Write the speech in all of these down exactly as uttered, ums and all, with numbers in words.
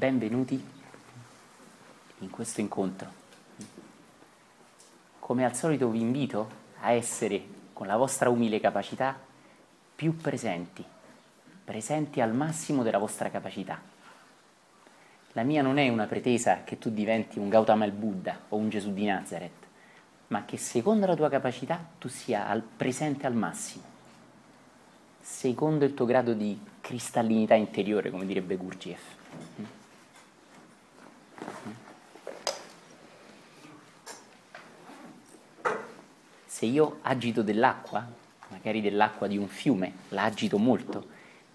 Benvenuti in questo incontro. Come al solito vi invito a essere, con la vostra umile capacità, più presenti, presenti al massimo della vostra capacità. La mia non è una pretesa che tu diventi un Gautama il Buddha o un Gesù di Nazareth, ma che secondo la tua capacità tu sia al presente al massimo, secondo il tuo grado di cristallinità interiore, come direbbe Gurdjieff. Se io agito dell'acqua, magari dell'acqua di un fiume, la agito molto,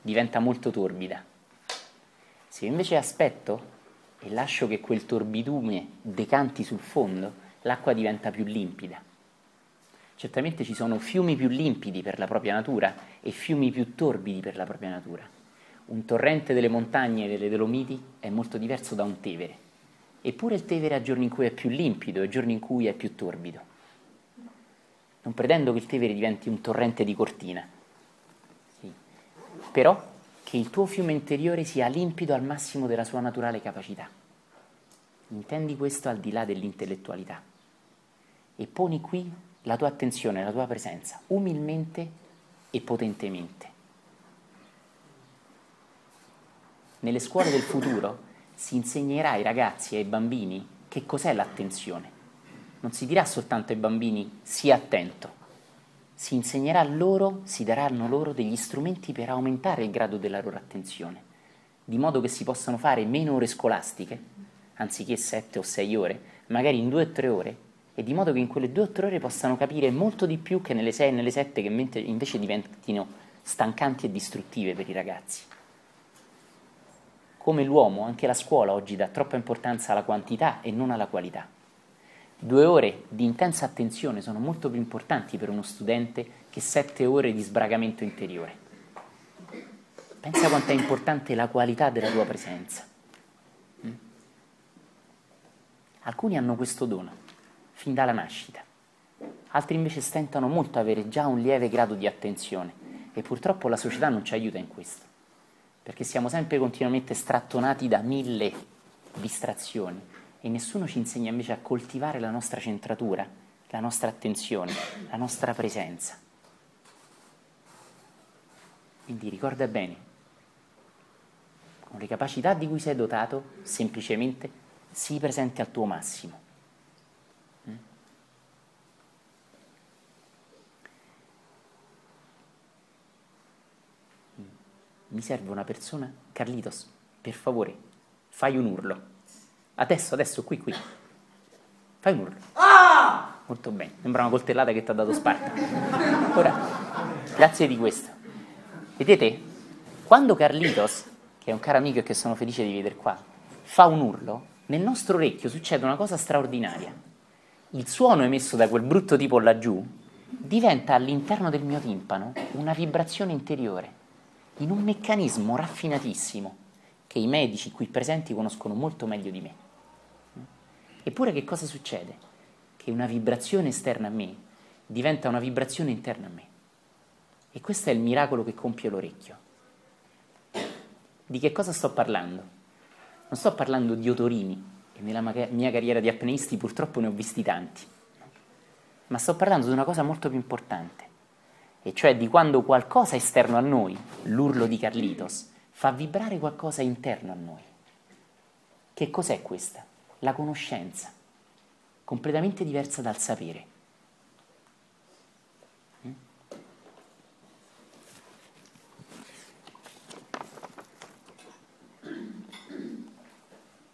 diventa molto torbida. Se invece aspetto e lascio che quel torbidume decanti sul fondo, l'acqua diventa più limpida. Certamente ci sono fiumi più limpidi per la propria natura e fiumi più torbidi per la propria natura. Un torrente delle montagne delle Dolomiti è molto diverso da un Tevere. Eppure il Tevere ha giorni in cui è più limpido e giorni in cui è più torbido. Non pretendo che il Tevere diventi un torrente di cortina, sì. Però che il tuo fiume interiore sia limpido al massimo della sua naturale capacità. Intendi questo al di là dell'intellettualità e poni qui la tua attenzione, la tua presenza, umilmente e potentemente. Nelle scuole del futuro si insegnerà ai ragazzi e ai bambini che cos'è l'attenzione. Non si dirà soltanto ai bambini sii attento, si insegnerà loro, si daranno loro degli strumenti per aumentare il grado della loro attenzione, di modo che si possano fare meno ore scolastiche, anziché sette o sei ore, magari in due o tre ore, e di modo che in quelle due o tre ore possano capire molto di più che nelle sei e nelle sette, che invece diventino stancanti e distruttive per i ragazzi. Come l'uomo, anche la scuola oggi dà troppa importanza alla quantità e non alla qualità. Due ore di intensa attenzione sono molto più importanti per uno studente che sette ore di sbragamento interiore. Pensa quanto è importante la qualità della tua presenza. Mm? Alcuni hanno questo dono, fin dalla nascita. Altri invece stentano molto a avere già un lieve grado di attenzione e purtroppo la società non ci aiuta in questo, perché siamo sempre continuamente strattonati da mille distrazioni. E nessuno ci insegna invece a coltivare la nostra centratura, la nostra attenzione, la nostra presenza. Quindi ricorda bene, con le capacità di cui sei dotato, semplicemente sii presente al tuo massimo. Mi serve una persona? Carlitos, per favore, fai un urlo. Adesso, adesso, qui, qui. Fai un urlo. Ah! Molto bene, sembra una coltellata che ti ha dato Sparta. Ora, grazie di questo. Vedete, quando Carlitos, che è un caro amico e che sono felice di vedere qua, fa un urlo, nel nostro orecchio succede una cosa straordinaria. Il suono emesso da quel brutto tipo laggiù diventa all'interno del mio timpano una vibrazione interiore, in un meccanismo raffinatissimo che i medici qui presenti conoscono molto meglio di me. Eppure che cosa succede? Che una vibrazione esterna a me diventa una vibrazione interna a me. E questo è il miracolo che compie l'orecchio. Di che cosa sto parlando? Non sto parlando di otorini, e nella mia carriera di apneisti purtroppo ne ho visti tanti, ma sto parlando di una cosa molto più importante, e cioè di quando qualcosa esterno a noi, l'urlo di Carlitos, fa vibrare qualcosa interno a noi. Che cos'è questa? La conoscenza, completamente diversa dal sapere.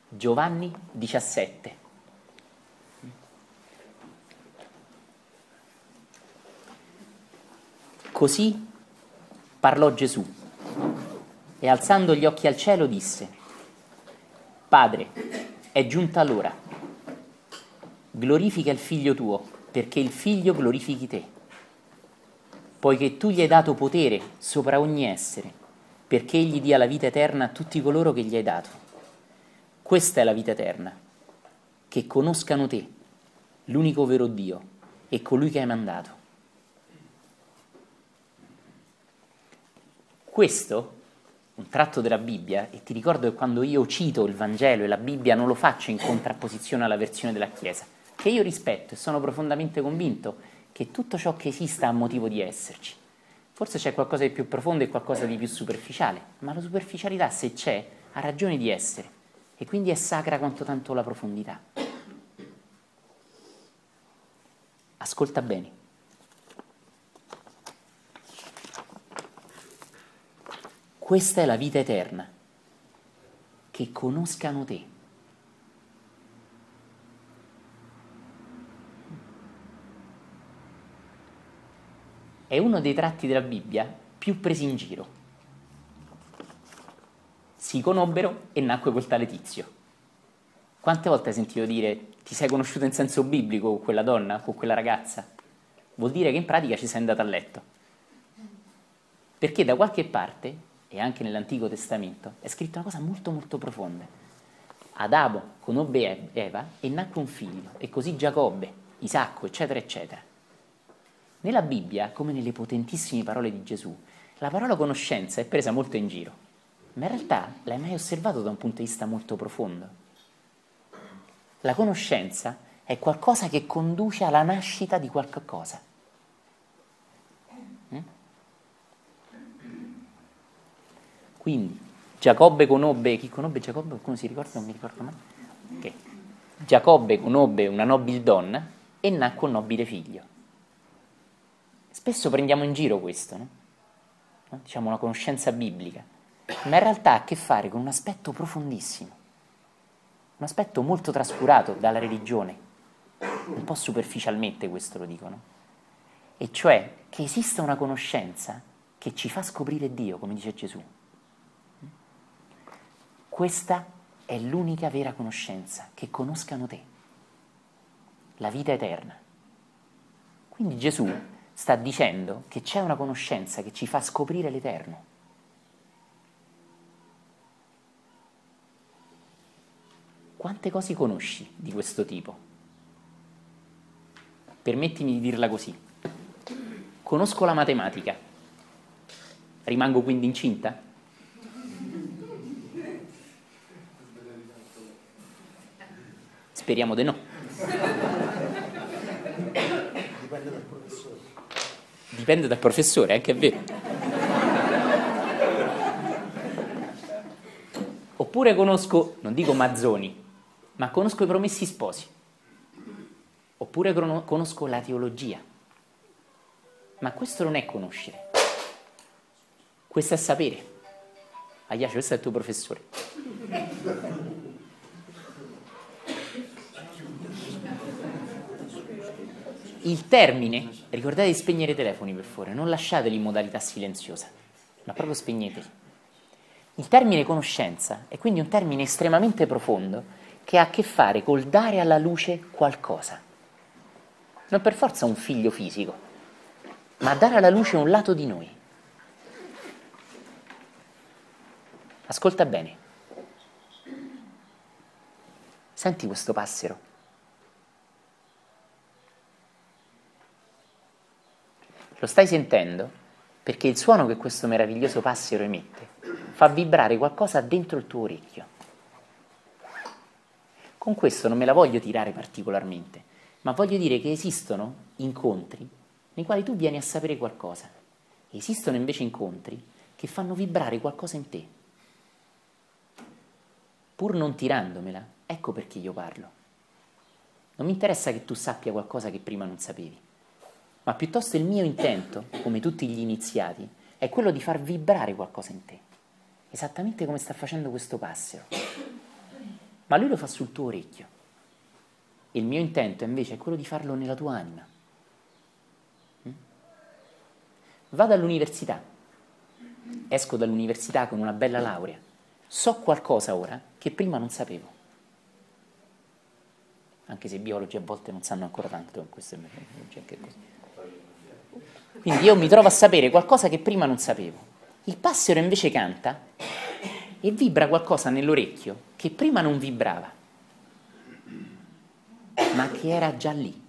Giovanni diciassette. Così parlò Gesù e alzando gli occhi al cielo disse: Padre, è giunta l'ora. Glorifica il figlio tuo, perché il figlio glorifichi te, poiché tu gli hai dato potere sopra ogni essere, perché egli dia la vita eterna a tutti coloro che gli hai dato. Questa è la vita eterna, che conoscano te, l'unico vero Dio, e colui che hai mandato. Questo un tratto della Bibbia, e ti ricordo che quando io cito il Vangelo e la Bibbia non lo faccio in contrapposizione alla versione della Chiesa, che io rispetto e sono profondamente convinto che tutto ciò che esista ha motivo di esserci. Forse c'è qualcosa di più profondo e qualcosa di più superficiale, ma la superficialità, se c'è, ha ragione di essere, e quindi è sacra quanto tanto la profondità. Ascolta bene. Questa è la vita eterna, che conoscano te. È uno dei tratti della Bibbia più presi in giro. Si conobbero e nacque quel tale tizio. Quante volte hai sentito dire ti sei conosciuto in senso biblico con quella donna, con quella ragazza? Vuol dire che in pratica ci sei andata a letto. Perché da qualche parte, e anche nell'Antico Testamento, è scritta una cosa molto molto profonda. Adamo conobbe Eva e nacque un figlio, e così Giacobbe, Isacco, eccetera, eccetera. Nella Bibbia, come nelle potentissime parole di Gesù, la parola conoscenza è presa molto in giro, ma in realtà l'hai mai osservato da un punto di vista molto profondo. La conoscenza è qualcosa che conduce alla nascita di qualche cosa. Quindi Giacobbe conobbe, chi conobbe Giacobbe? Qualcuno si ricorda? Non mi ricordo mai. Okay. Giacobbe conobbe una nobile donna e nacque un nobile figlio. Spesso prendiamo in giro questo, no? No? Diciamo una conoscenza biblica, ma in realtà ha a che fare con un aspetto profondissimo, un aspetto molto trascurato dalla religione, un po' superficialmente questo lo dicono, e cioè che esista una conoscenza che ci fa scoprire Dio, come dice Gesù. Questa è l'unica vera conoscenza, che conoscano te, la vita eterna. Quindi Gesù sta dicendo che c'è una conoscenza che ci fa scoprire l'eterno. Quante cose conosci di questo tipo? Permettimi di dirla così. Conosco la matematica. Rimango quindi incinta? Speriamo di no. Dipende dal professore. Dipende dal professore, anche è vero. Oppure conosco, non dico Mazzoni, ma conosco I Promessi Sposi. Oppure conosco la teologia. Ma questo non è conoscere. Questo è sapere. Aiace, questo è il tuo professore. Il termine, ricordate di spegnere i telefoni per favore, non lasciateli in modalità silenziosa, ma proprio spegneteli. Il termine conoscenza è quindi un termine estremamente profondo che ha a che fare col dare alla luce qualcosa. Non per forza un figlio fisico, ma dare alla luce un lato di noi. Ascolta bene. Senti questo passero. Lo stai sentendo perché il suono che questo meraviglioso passero emette fa vibrare qualcosa dentro il tuo orecchio. Con questo non me la voglio tirare particolarmente, ma voglio dire che esistono incontri nei quali tu vieni a sapere qualcosa. Esistono invece incontri che fanno vibrare qualcosa in te. Pur non tirandomela, ecco perché io parlo. Non mi interessa che tu sappia qualcosa che prima non sapevi. Ma piuttosto il mio intento, come tutti gli iniziati, è quello di far vibrare qualcosa in te, esattamente come sta facendo questo passero. Ma lui lo fa sul tuo orecchio. Il mio intento invece è quello di farlo nella tua anima. Vado all'università, esco dall'università con una bella laurea, so qualcosa ora che prima non sapevo. Anche se i biologi a volte non sanno ancora tanto, questo è anche così. Quindi io mi trovo a sapere qualcosa che prima non sapevo. Il passero invece canta e vibra qualcosa nell'orecchio che prima non vibrava, ma che era già lì.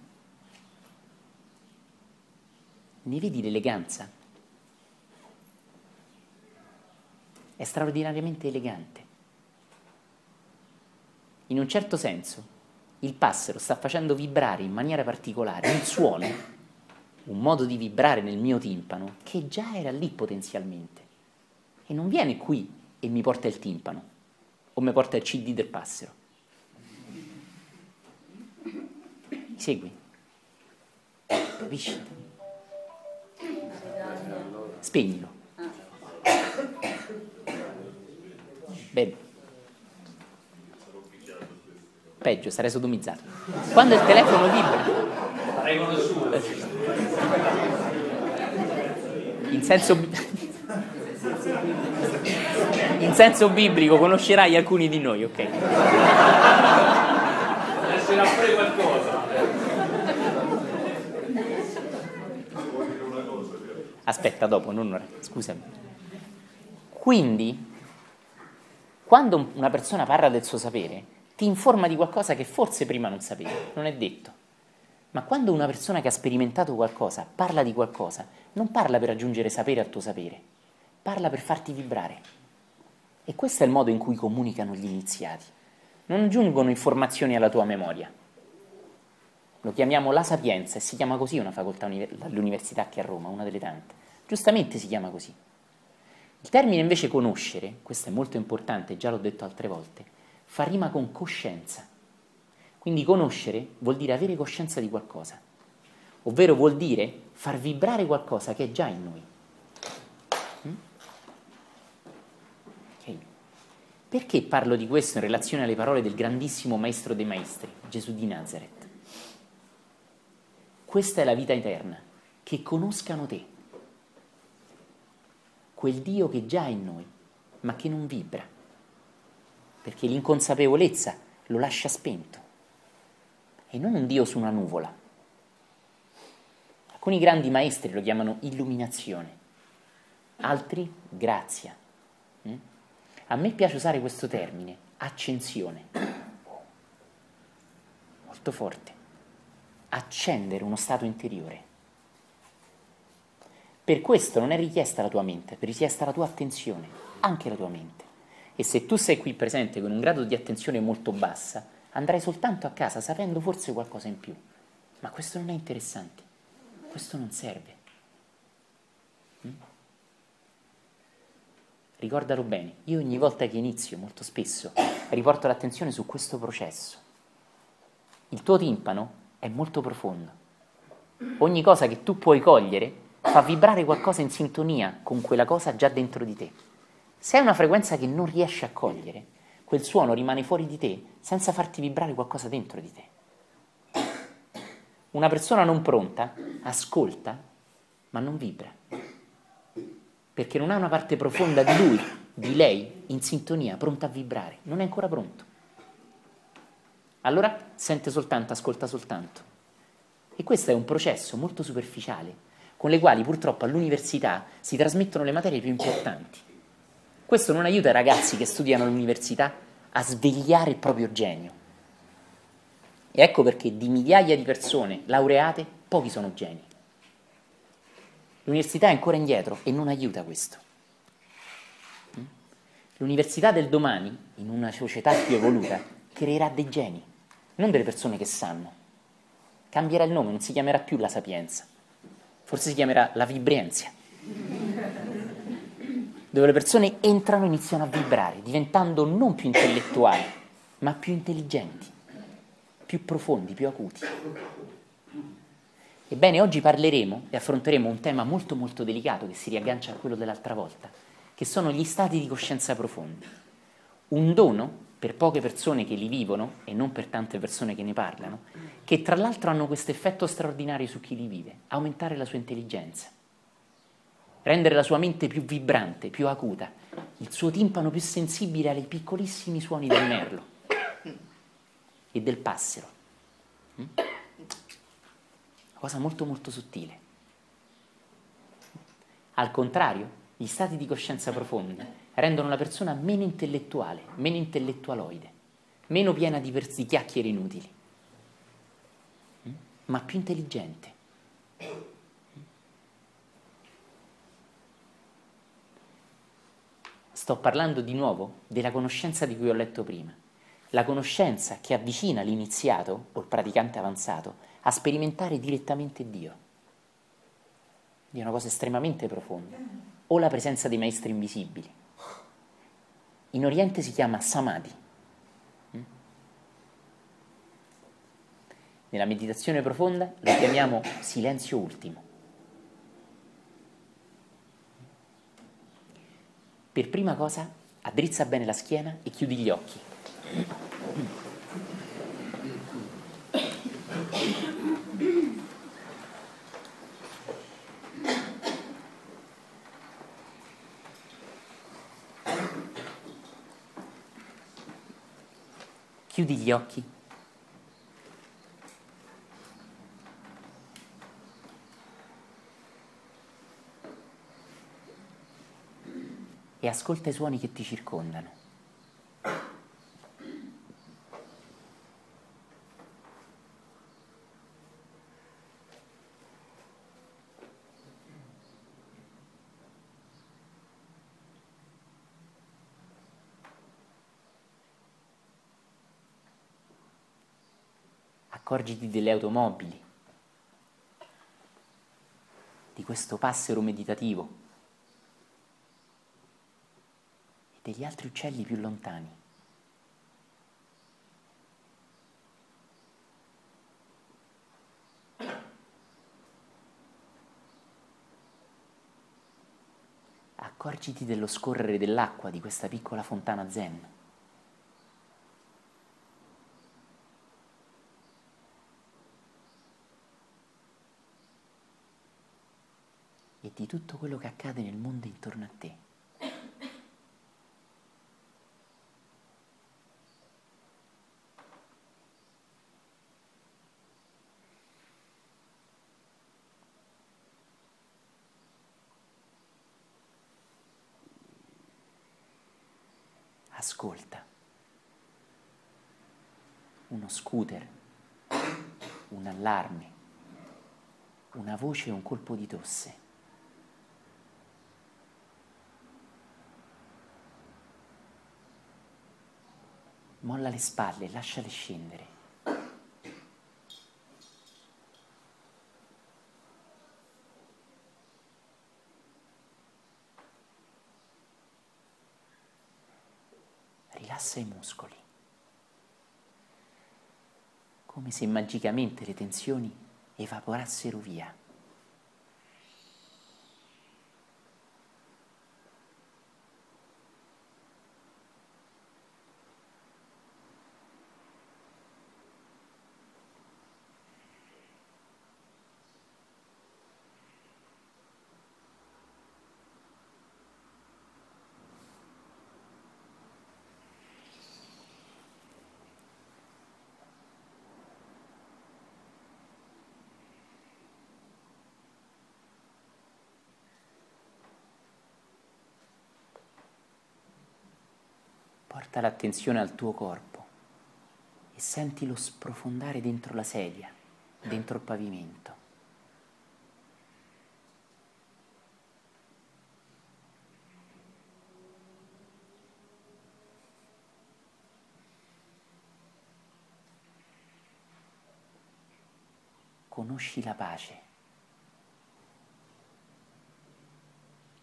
Ne vedi l'eleganza? È è straordinariamente elegante. In un certo senso, il passero sta facendo vibrare in maniera particolare un suono, un modo di vibrare nel mio timpano, che già era lì potenzialmente. E non viene qui e mi porta il timpano, o mi porta il C D del passero. Mi segui? Capisci? Spegnilo. Bene. Peggio, sarei sodomizzato. Quando il telefono vibra... In senso... In senso biblico conoscerai alcuni di noi, ok? Nascerà pure qualcosa. Aspetta, dopo, non ora, scusami. Quindi, quando una persona parla del suo sapere, ti informa di qualcosa che forse prima non sapevi, non è detto. Ma quando una persona che ha sperimentato qualcosa parla di qualcosa, non parla per aggiungere sapere al tuo sapere, parla per farti vibrare. E questo è il modo in cui comunicano gli iniziati. Non aggiungono informazioni alla tua memoria. Lo chiamiamo la sapienza e si chiama così una facoltà all'università che è a Roma, una delle tante. Giustamente si chiama così. Il termine invece conoscere, questo è molto importante, già l'ho detto altre volte, fa rima con coscienza. Quindi conoscere vuol dire avere coscienza di qualcosa, ovvero vuol dire far vibrare qualcosa che è già in noi. Okay. Perché parlo di questo in relazione alle parole del grandissimo maestro dei maestri, Gesù di Nazareth? Questa è la vita eterna, che conoscano te, quel Dio che già è in noi, ma che non vibra, perché l'inconsapevolezza lo lascia spento, e non un Dio su una nuvola. Alcuni grandi maestri lo chiamano illuminazione, altri grazia. A me piace usare questo termine, accensione, molto forte. Accendere uno stato interiore. Per questo non è richiesta la tua mente, è richiesta la tua attenzione, anche la tua mente. E se tu sei qui presente con un grado di attenzione molto bassa, andrai soltanto a casa sapendo forse qualcosa in più. Ma questo non è interessante, questo non serve. Mm? Ricordalo bene, io ogni volta che inizio, molto spesso, riporto l'attenzione su questo processo. Il tuo timpano è molto profondo. Ogni cosa che tu puoi cogliere fa vibrare qualcosa in sintonia con quella cosa già dentro di te. Se è una frequenza che non riesci a cogliere, quel suono rimane fuori di te senza farti vibrare qualcosa dentro di te. Una persona non pronta ascolta, ma non vibra, perché non ha una parte profonda di lui, di lei, in sintonia, pronta a vibrare. Non è ancora pronto. Allora sente soltanto, ascolta soltanto. E questo è un processo molto superficiale, con le quali purtroppo all'università si trasmettono le materie più importanti. Questo non aiuta i ragazzi che studiano all'università a svegliare il proprio genio. E ecco perché di migliaia di persone laureate, pochi sono geni. L'università è ancora indietro e non aiuta questo. L'università del domani, in una società più evoluta, creerà dei geni. Non delle persone che sanno. Cambierà il nome, non si chiamerà più la sapienza. Forse si chiamerà la vibrienza. Dove le persone entrano e iniziano a vibrare, diventando non più intellettuali, ma più intelligenti, più profondi, più acuti. Ebbene, oggi parleremo e affronteremo un tema molto molto delicato che si riaggancia a quello dell'altra volta, che sono gli stati di coscienza profondi. Un dono per poche persone che li vivono e non per tante persone che ne parlano, che tra l'altro hanno questo effetto straordinario su chi li vive, aumentare la sua intelligenza, rendere la sua mente più vibrante, più acuta, il suo timpano più sensibile ai piccolissimi suoni del merlo e del passero. Una cosa molto molto sottile. Al contrario, gli stati di coscienza profondi rendono la persona meno intellettuale, meno intellettualoide, meno piena di, pers- di chiacchiere inutili, ma più intelligente. sto parlando di nuovo della conoscenza di cui ho letto prima. La conoscenza che avvicina l'iniziato o il praticante avanzato a sperimentare direttamente Dio. Dio è una cosa estremamente profonda. O la presenza dei maestri invisibili. In Oriente si chiama Samadhi. Nella meditazione profonda lo chiamiamo silenzio ultimo. Per prima cosa, addrizza bene la schiena e chiudi gli occhi. Chiudi gli occhi. E ascolta i suoni che ti circondano. Accorgiti delle automobili, di questo passero meditativo, degli altri uccelli più lontani. Accorgiti dello scorrere dell'acqua di questa piccola fontana zen. E di tutto quello che accade nel mondo intorno a te. Ascolta, uno scooter, un allarme, una voce e un colpo di tosse. Molla le spalle, lasciale scendere. Rilassa i muscoli, come se magicamente le tensioni evaporassero via. Porta l'attenzione al tuo corpo e sentilo sprofondare dentro la sedia, dentro il pavimento. Conosci la pace,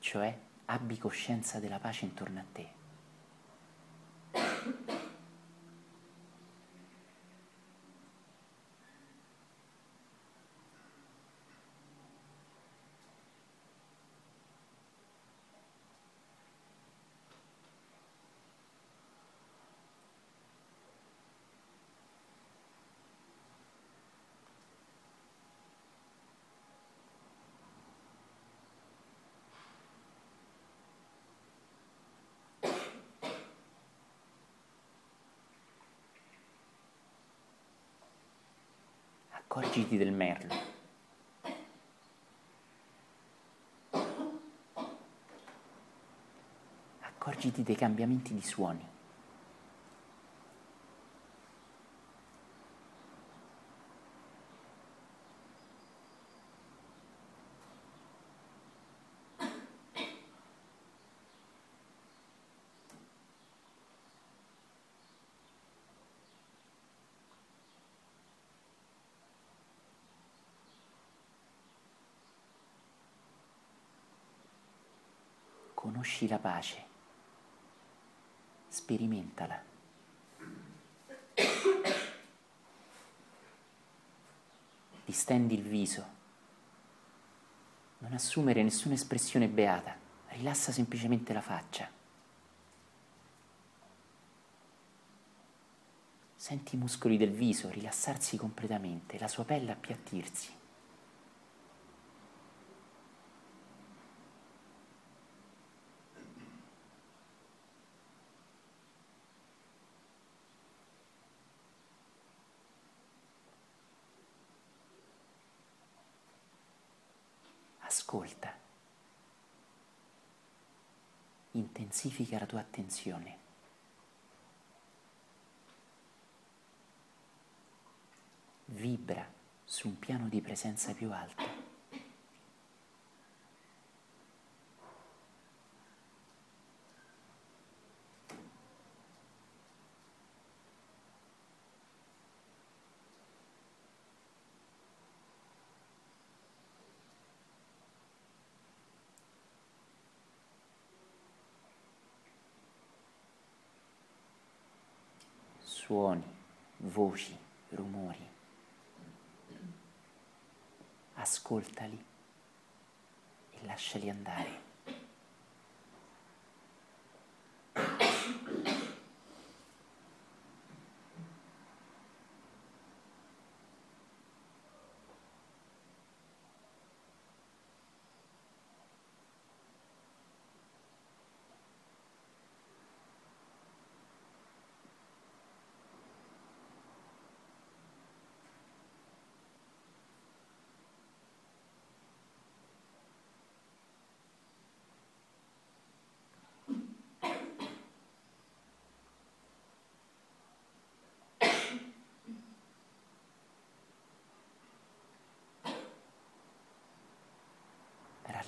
cioè abbi coscienza della pace intorno a te. Accorgiti del merlo. Accorgiti dei cambiamenti di suoni. conosci la pace, sperimentala. Distendi il viso, non assumere nessuna espressione beata, rilassa semplicemente la faccia. Senti i muscoli del viso rilassarsi completamente, la sua pelle appiattirsi. Ascolta, intensifica la tua attenzione. Vibra su un piano di presenza più alto. Suoni, voci, rumori. Ascoltali e lasciali andare.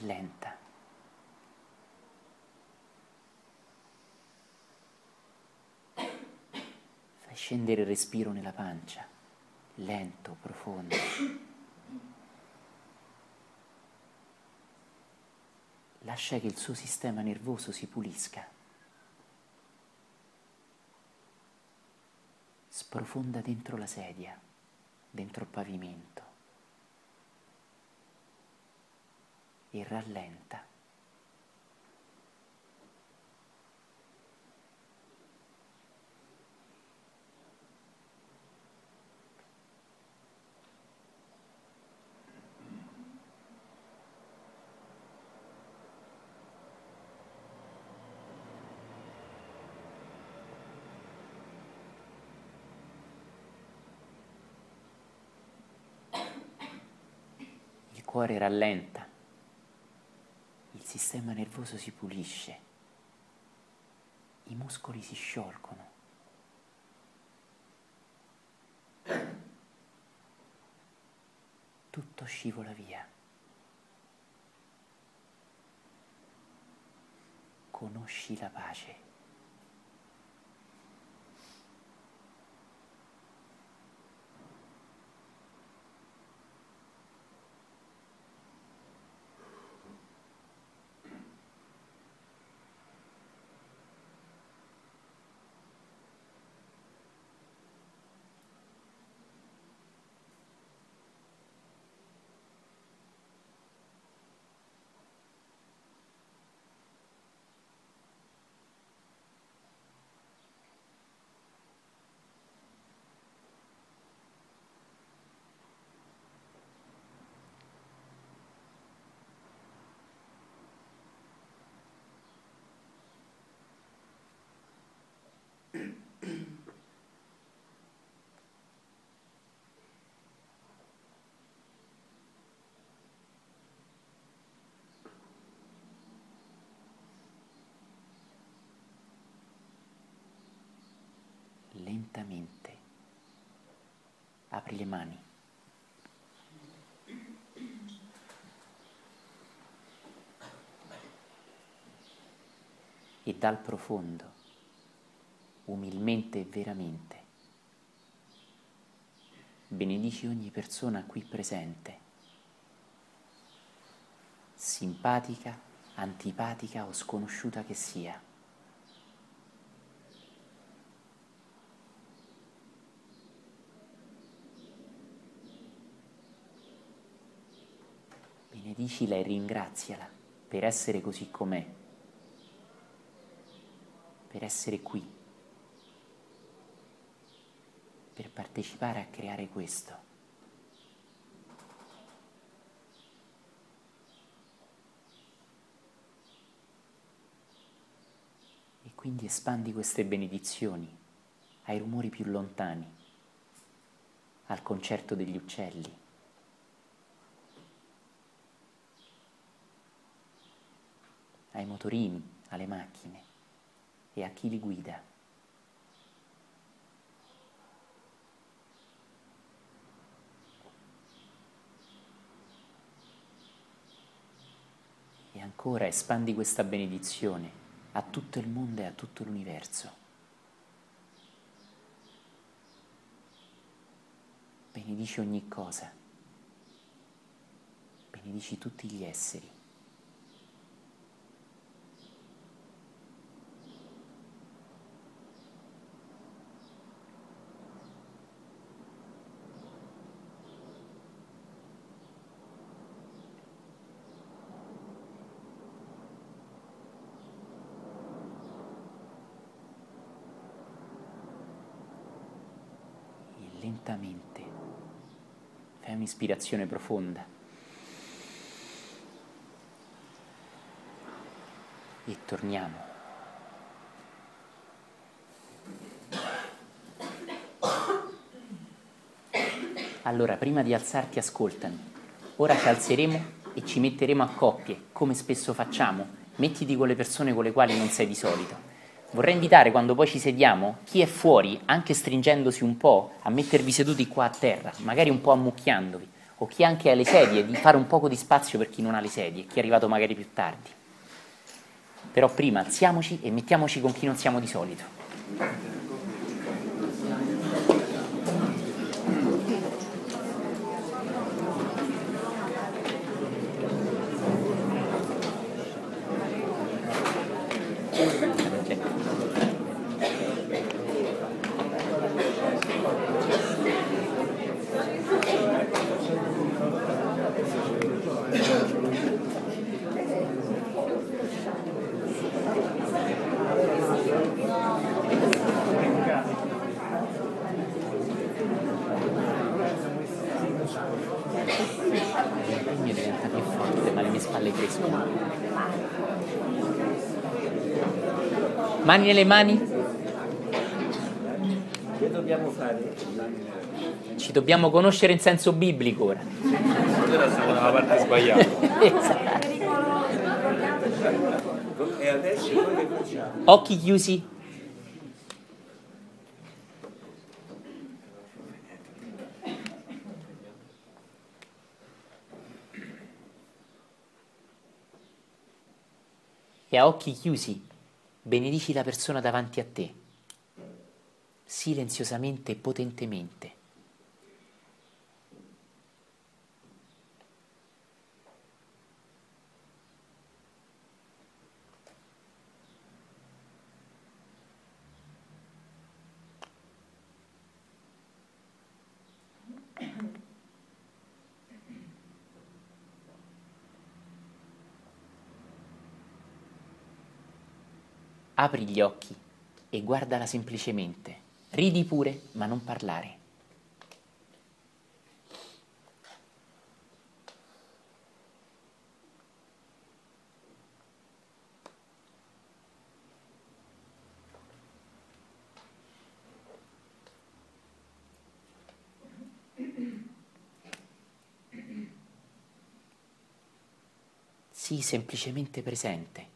Lenta. Fai scendere il respiro nella pancia, lento, profondo. Lascia che il suo sistema nervoso si pulisca. Sprofonda dentro la sedia, dentro il pavimento. E rallenta. Il cuore rallenta. Il sistema nervoso si pulisce, i muscoli si sciolgono. Tutto scivola via. Conosci la pace. Lentamente apri le mani, e dal profondo, umilmente e veramente, benedici ogni persona qui presente, simpatica antipatica o sconosciuta che sia. Benedicila e ringraziala per essere così com'è, per essere qui, per partecipare a creare questo. Quindi espandi queste benedizioni ai rumori più lontani, al concerto degli uccelli, ai motorini, alle macchine e a chi li guida. E ancora espandi questa benedizione a tutto il mondo e a tutto l'universo. Benedici ogni cosa, benedici tutti gli esseri. Lentamente, fai un'ispirazione profonda e torniamo. Allora, prima di alzarti, ascoltami. Ora ci alzeremo e ci metteremo a coppie, come spesso facciamo. Mettiti con le persone con le quali non sei di solito. Vorrei invitare, quando poi ci sediamo, chi è fuori, anche stringendosi un po', a mettervi seduti qua a terra, magari un po' ammucchiandovi, o chi anche ha le sedie, di fare un poco di spazio per chi non ha le sedie, chi è arrivato magari più tardi. Però prima alziamoci e mettiamoci con chi non siamo di solito. Mani nelle mani? Che dobbiamo fare? Ci dobbiamo conoscere in senso biblico ora. Ora siamo nella parte sbagliata. Esatto. E adesso noi che facciamo? Occhi chiusi. E a occhi chiusi benedici la persona davanti a te, silenziosamente e potentemente. Apri gli occhi e guardala semplicemente. Ridi pure, ma non parlare. Sii semplicemente presente.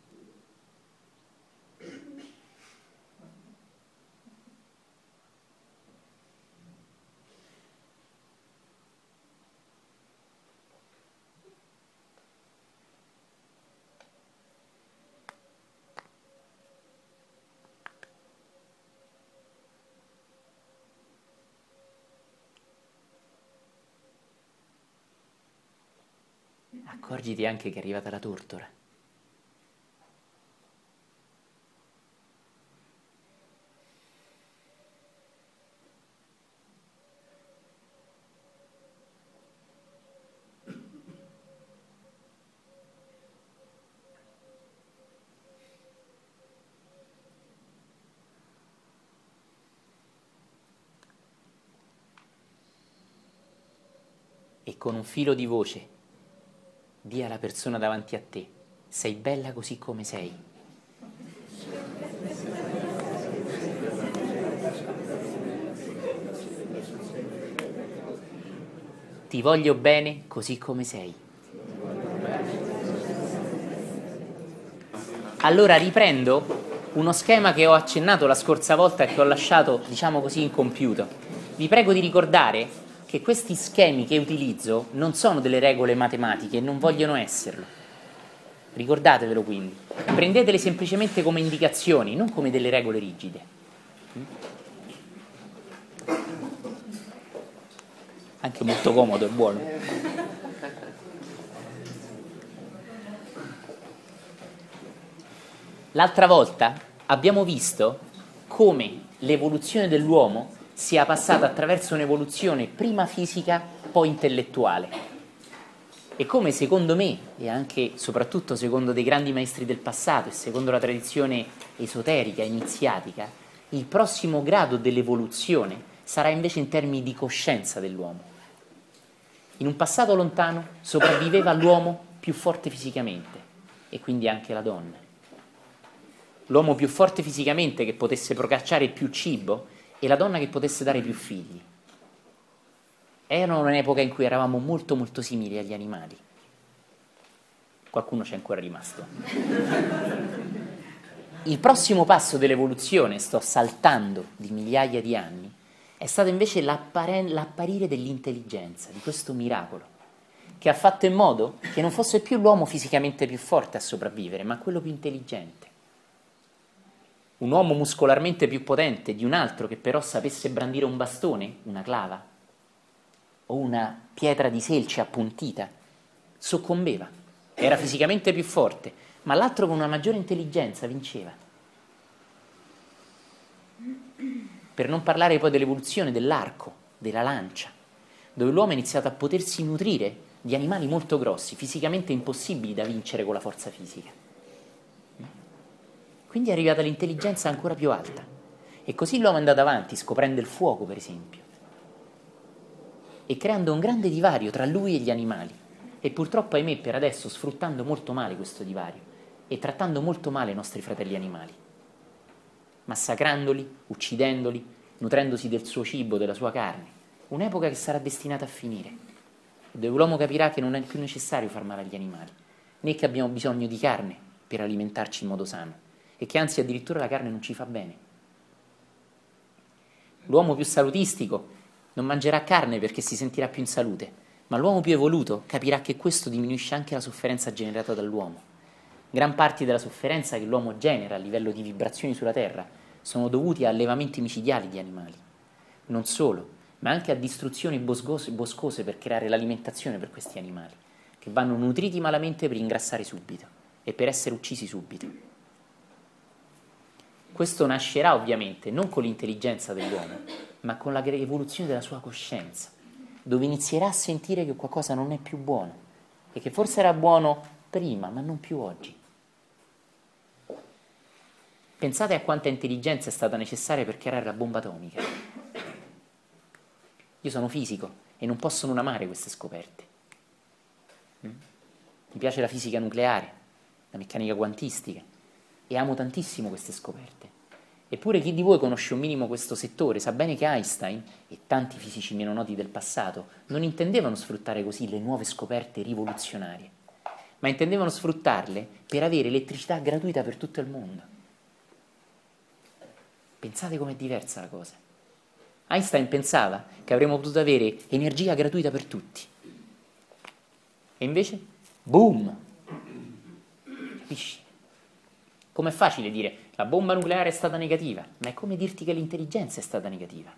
Accorgiti anche che è arrivata la tortora. con un filo di voce, di alla persona davanti a te: sei bella così come sei. Ti voglio bene così come sei. Allora riprendo uno schema che ho accennato la scorsa volta e che ho lasciato, diciamo così, incompiuto. Vi prego di ricordare che questi schemi che utilizzo non sono delle regole matematiche, non vogliono esserlo. Ricordatevelo quindi. Prendetele semplicemente come indicazioni, non come delle regole rigide. Anche molto comodo e buono. L'altra volta abbiamo visto come l'evoluzione dell'uomo sia passata attraverso un'evoluzione prima fisica, poi intellettuale. E come secondo me, e anche soprattutto secondo dei grandi maestri del passato e secondo la tradizione esoterica, iniziatica, il prossimo grado dell'evoluzione sarà invece in termini di coscienza dell'uomo. In un passato lontano sopravviveva l'uomo più forte fisicamente e quindi anche la donna. L'uomo più forte fisicamente che potesse procacciare più cibo e la donna che potesse dare più figli. Era un'epoca in cui eravamo molto molto simili agli animali. Qualcuno c'è ancora rimasto. Il prossimo passo dell'evoluzione, sto saltando di migliaia di anni, è stato invece l'appare- l'apparire dell'intelligenza, di questo miracolo, che ha fatto in modo che non fosse più l'uomo fisicamente più forte a sopravvivere, ma quello più intelligente. Un uomo muscolarmente più potente di un altro che però sapesse brandire un bastone, una clava, o una pietra di selce appuntita, soccombeva, era fisicamente più forte, ma l'altro con una maggiore intelligenza vinceva. Per non parlare poi dell'evoluzione dell'arco, della lancia, dove l'uomo ha iniziato a potersi nutrire di animali molto grossi, fisicamente impossibili da vincere con la forza fisica. Quindi è arrivata l'intelligenza ancora più alta. E così l'uomo è andato avanti, scoprendo il fuoco, per esempio, e creando un grande divario tra lui e gli animali. E purtroppo, ahimè, per adesso, sfruttando molto male questo divario e trattando molto male i nostri fratelli animali, massacrandoli, uccidendoli, nutrendosi del suo cibo, della sua carne. Un'epoca che sarà destinata a finire, dove l'uomo capirà che non è più necessario far male agli animali, né che abbiamo bisogno di carne per alimentarci in modo sano, e che anzi addirittura la carne non ci fa bene. L'uomo più salutistico non mangerà carne perché si sentirà più in salute, ma l'uomo più evoluto capirà che questo diminuisce anche la sofferenza generata dall'uomo. Gran parte della sofferenza che l'uomo genera a livello di vibrazioni sulla terra sono dovuti a allevamenti micidiali di animali. Non solo, ma anche a distruzioni boscose per creare l'alimentazione per questi animali, che vanno nutriti malamente per ingrassare subito e per essere uccisi subito. Questo nascerà ovviamente non con l'intelligenza dell'uomo, ma con la evoluzione della sua coscienza, dove inizierà a sentire che qualcosa non è più buono e che forse era buono prima, ma non più oggi. Pensate a quanta intelligenza è stata necessaria per creare la bomba atomica. Io sono fisico e non posso non amare queste scoperte. Mi piace la fisica nucleare, la meccanica quantistica, e amo tantissimo queste scoperte. Eppure chi di voi conosce un minimo questo settore sa bene che Einstein e tanti fisici meno noti del passato non intendevano sfruttare così le nuove scoperte rivoluzionarie, ma intendevano sfruttarle per avere elettricità gratuita per tutto il mondo. Pensate com'è diversa la cosa. Einstein pensava che avremmo potuto avere energia gratuita per tutti. E invece, boom! Capisci? Com'è facile dire la bomba nucleare è stata negativa, ma è come dirti che l'intelligenza è stata negativa.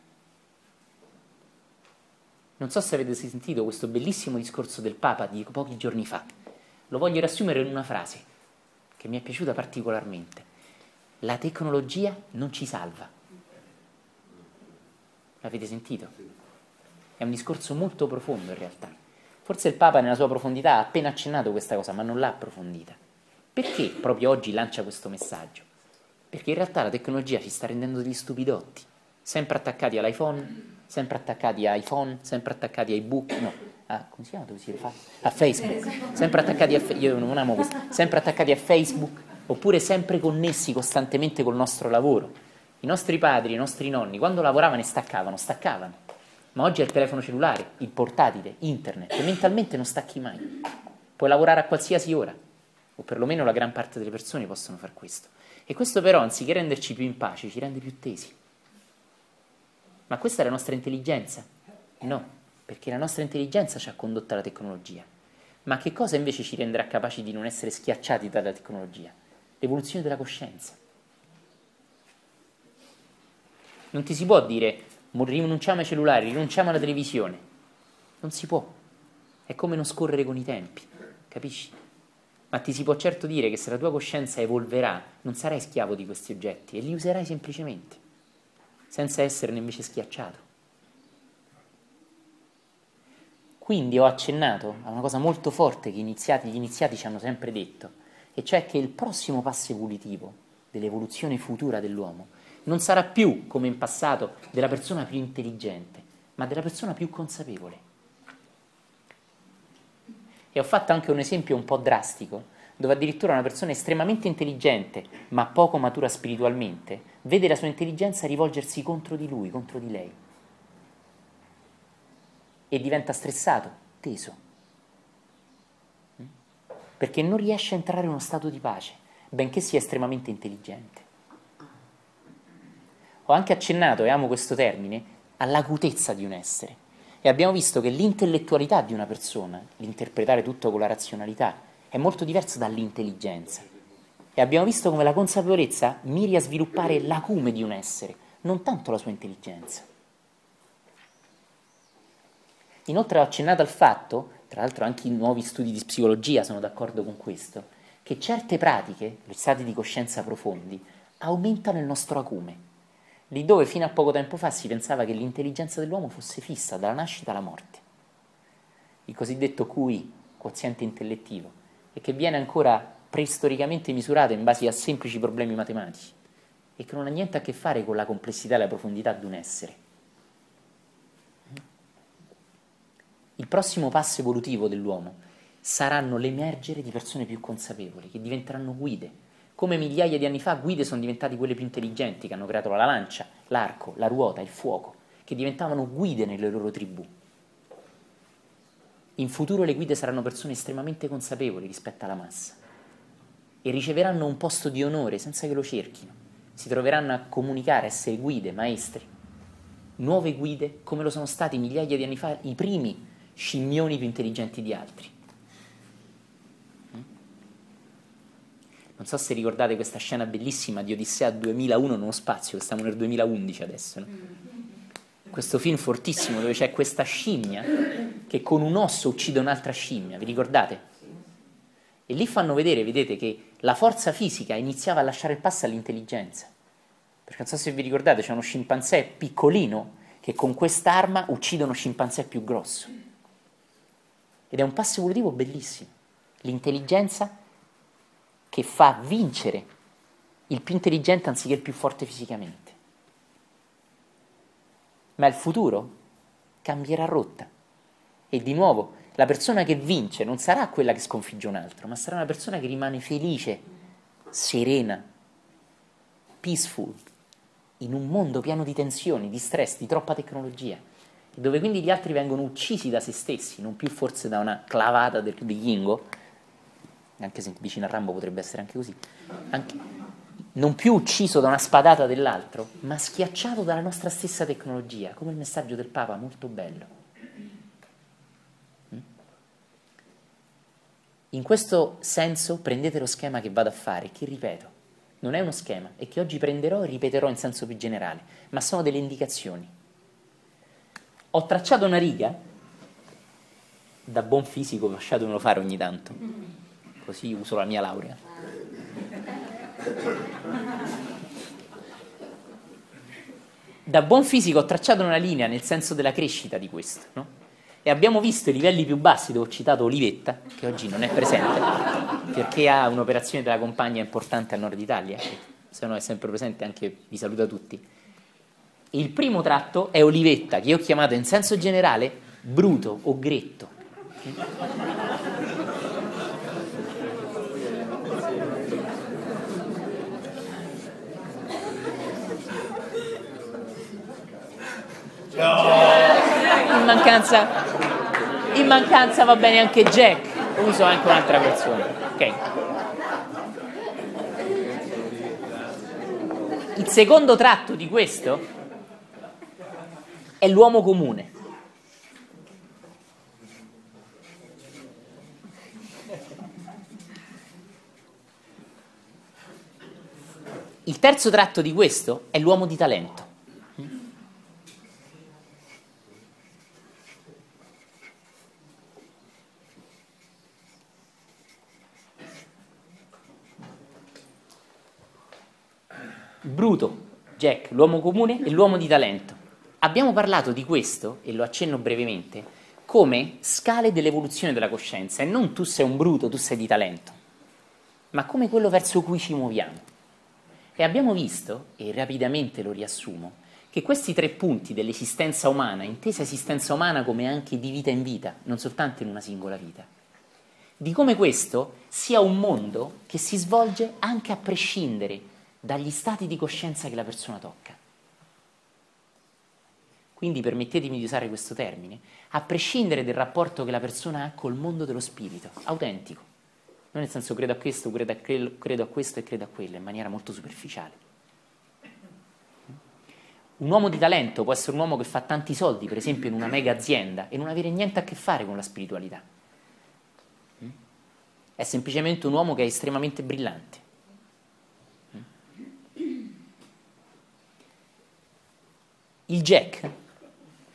Non so se avete sentito questo bellissimo discorso del Papa di pochi giorni fa. Lo voglio riassumere in una frase che mi è piaciuta particolarmente. La tecnologia non ci salva. L'avete sentito? È un discorso molto profondo in realtà. Forse il Papa nella sua profondità ha appena accennato questa cosa, ma non l'ha approfondita. Perché proprio oggi lancia questo messaggio? Perché in realtà la tecnologia ci sta rendendo degli stupidotti, sempre attaccati all'iPhone, sempre attaccati a iPhone, sempre attaccati ai book, no, a, come si chiama, dove si rifà? A Facebook, sempre attaccati a, io non amo questo, sempre attaccati a Facebook, oppure sempre connessi costantemente col nostro lavoro. I nostri padri, i nostri nonni, quando lavoravano e staccavano, staccavano, ma oggi è il telefono cellulare, il portatile, internet, e mentalmente non stacchi mai. Puoi lavorare a qualsiasi ora, o perlomeno la gran parte delle persone possono far questo. E questo però, anziché renderci più in pace, ci rende più tesi. Ma questa è la nostra intelligenza? No, perché la nostra intelligenza ci ha condotto alla tecnologia. Ma che cosa invece ci renderà capaci di non essere schiacciati dalla tecnologia? L'evoluzione della coscienza. Non ti si può dire rinunciamo ai cellulari, rinunciamo alla televisione. Non si può. È come non scorrere con i tempi, capisci? Ma ti si può certo dire che se la tua coscienza evolverà, non sarai schiavo di questi oggetti e li userai semplicemente, senza esserne invece schiacciato. Quindi ho accennato a una cosa molto forte che iniziati, gli iniziati ci hanno sempre detto, e cioè che il prossimo passo evolutivo dell'evoluzione futura dell'uomo non sarà più, come in passato, della persona più intelligente, ma della persona più consapevole. E ho fatto anche un esempio un po' drastico, dove addirittura una persona estremamente intelligente, ma poco matura spiritualmente, vede la sua intelligenza rivolgersi contro di lui, contro di lei. E diventa stressato, teso. Perché non riesce a entrare in uno stato di pace, benché sia estremamente intelligente. Ho anche accennato, e amo questo termine, all'acutezza di un essere. E abbiamo visto che l'intellettualità di una persona, l'interpretare tutto con la razionalità, è molto diversa dall'intelligenza. E abbiamo visto come la consapevolezza miri a sviluppare l'acume di un essere, non tanto la sua intelligenza. Inoltre ho accennato al fatto, tra l'altro anche i nuovi studi di psicologia sono d'accordo con questo, che certe pratiche, gli stati di coscienza profondi, aumentano il nostro acume. Lì dove fino a poco tempo fa si pensava che l'intelligenza dell'uomo fosse fissa dalla nascita alla morte, il cosiddetto Q I, quoziente intellettivo, e che viene ancora preistoricamente misurato in base a semplici problemi matematici e che non ha niente a che fare con la complessità e la profondità di un essere. Il prossimo passo evolutivo dell'uomo saranno l'emergere di persone più consapevoli, che diventeranno guide. Come migliaia di anni fa guide sono diventate quelle più intelligenti che hanno creato la lancia, l'arco, la ruota, il fuoco, che diventavano guide nelle loro tribù. In futuro le guide saranno persone estremamente consapevoli rispetto alla massa e riceveranno un posto di onore senza che lo cerchino. Si troveranno a comunicare, a essere guide, maestri, nuove guide come lo sono stati migliaia di anni fa i primi scimmioni più intelligenti di altri. Non so se ricordate questa scena bellissima di Odissea duemilauno nello spazio, che stiamo nel duemilaundici adesso, no? Questo film fortissimo dove c'è questa scimmia che con un osso uccide un'altra scimmia, vi ricordate? E lì fanno vedere, vedete, che la forza fisica iniziava a lasciare il passo all'intelligenza. Perché non so se vi ricordate, c'è uno scimpanzé piccolino che con quest'arma uccide uno scimpanzé più grosso. Ed è un passo evolutivo bellissimo. L'intelligenza che fa vincere il più intelligente anziché il più forte fisicamente. Ma il futuro cambierà rotta. E di nuovo, la persona che vince non sarà quella che sconfigge un altro, ma sarà una persona che rimane felice, serena, peaceful, in un mondo pieno di tensioni, di stress, di troppa tecnologia, dove quindi gli altri vengono uccisi da se stessi, non più forse da una clavata del vichingo, anche se vicino a Rambo potrebbe essere anche così, anche, non più ucciso da una spadata dell'altro, ma schiacciato dalla nostra stessa tecnologia, come il messaggio del Papa, molto bello. In questo senso prendete lo schema che vado a fare, che ripeto, non è uno schema, e che oggi prenderò e ripeterò in senso più generale, ma sono delle indicazioni. Ho tracciato una riga, da buon fisico lasciatemelo fare ogni tanto, così uso la mia laurea. Da buon fisico ho tracciato una linea nel senso della crescita di questo, no? E abbiamo visto i livelli più bassi, dove ho citato Olivetta, che oggi non è presente, perché ha un'operazione della compagna importante al nord Italia, se no è sempre presente, anche vi saluta tutti. Il primo tratto è Olivetta, che io ho chiamato in senso generale bruto o gretto, In mancanza, in mancanza va bene anche Jack, uso anche un'altra persona. Ok. Il secondo tratto di questo è l'uomo comune. Il terzo tratto di questo è l'uomo di talento. Bruto, Jack, l'uomo comune e l'uomo di talento. Abbiamo parlato di questo, e lo accenno brevemente, come scale dell'evoluzione della coscienza. E non tu sei un bruto, tu sei di talento, ma come quello verso cui ci muoviamo. E abbiamo visto, e rapidamente lo riassumo, che questi tre punti dell'esistenza umana, intesa esistenza umana come anche di vita in vita, non soltanto in una singola vita, di come questo sia un mondo che si svolge anche a prescindere dagli stati di coscienza che la persona tocca. Quindi permettetemi di usare questo termine, a prescindere del rapporto che la persona ha col mondo dello spirito, autentico. Non nel senso credo a questo, credo a quello, credo a questo e credo a quello, in maniera molto superficiale. Un uomo di talento può essere un uomo che fa tanti soldi, per esempio in una mega azienda, e non avere niente a che fare con la spiritualità. È semplicemente un uomo che è estremamente brillante. Il Jack,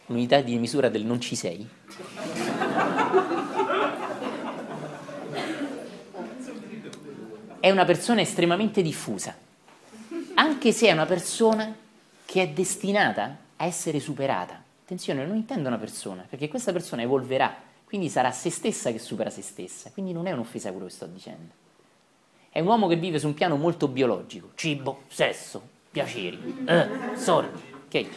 un'unità di misura del non ci sei, è una persona estremamente diffusa, anche se è una persona che è destinata a essere superata. Attenzione, non intendo una persona, perché questa persona evolverà, quindi sarà se stessa che supera se stessa, quindi non è un'offesa quello che sto dicendo. È un uomo che vive su un piano molto biologico, cibo, sesso, piaceri, eh, sordi. Okay.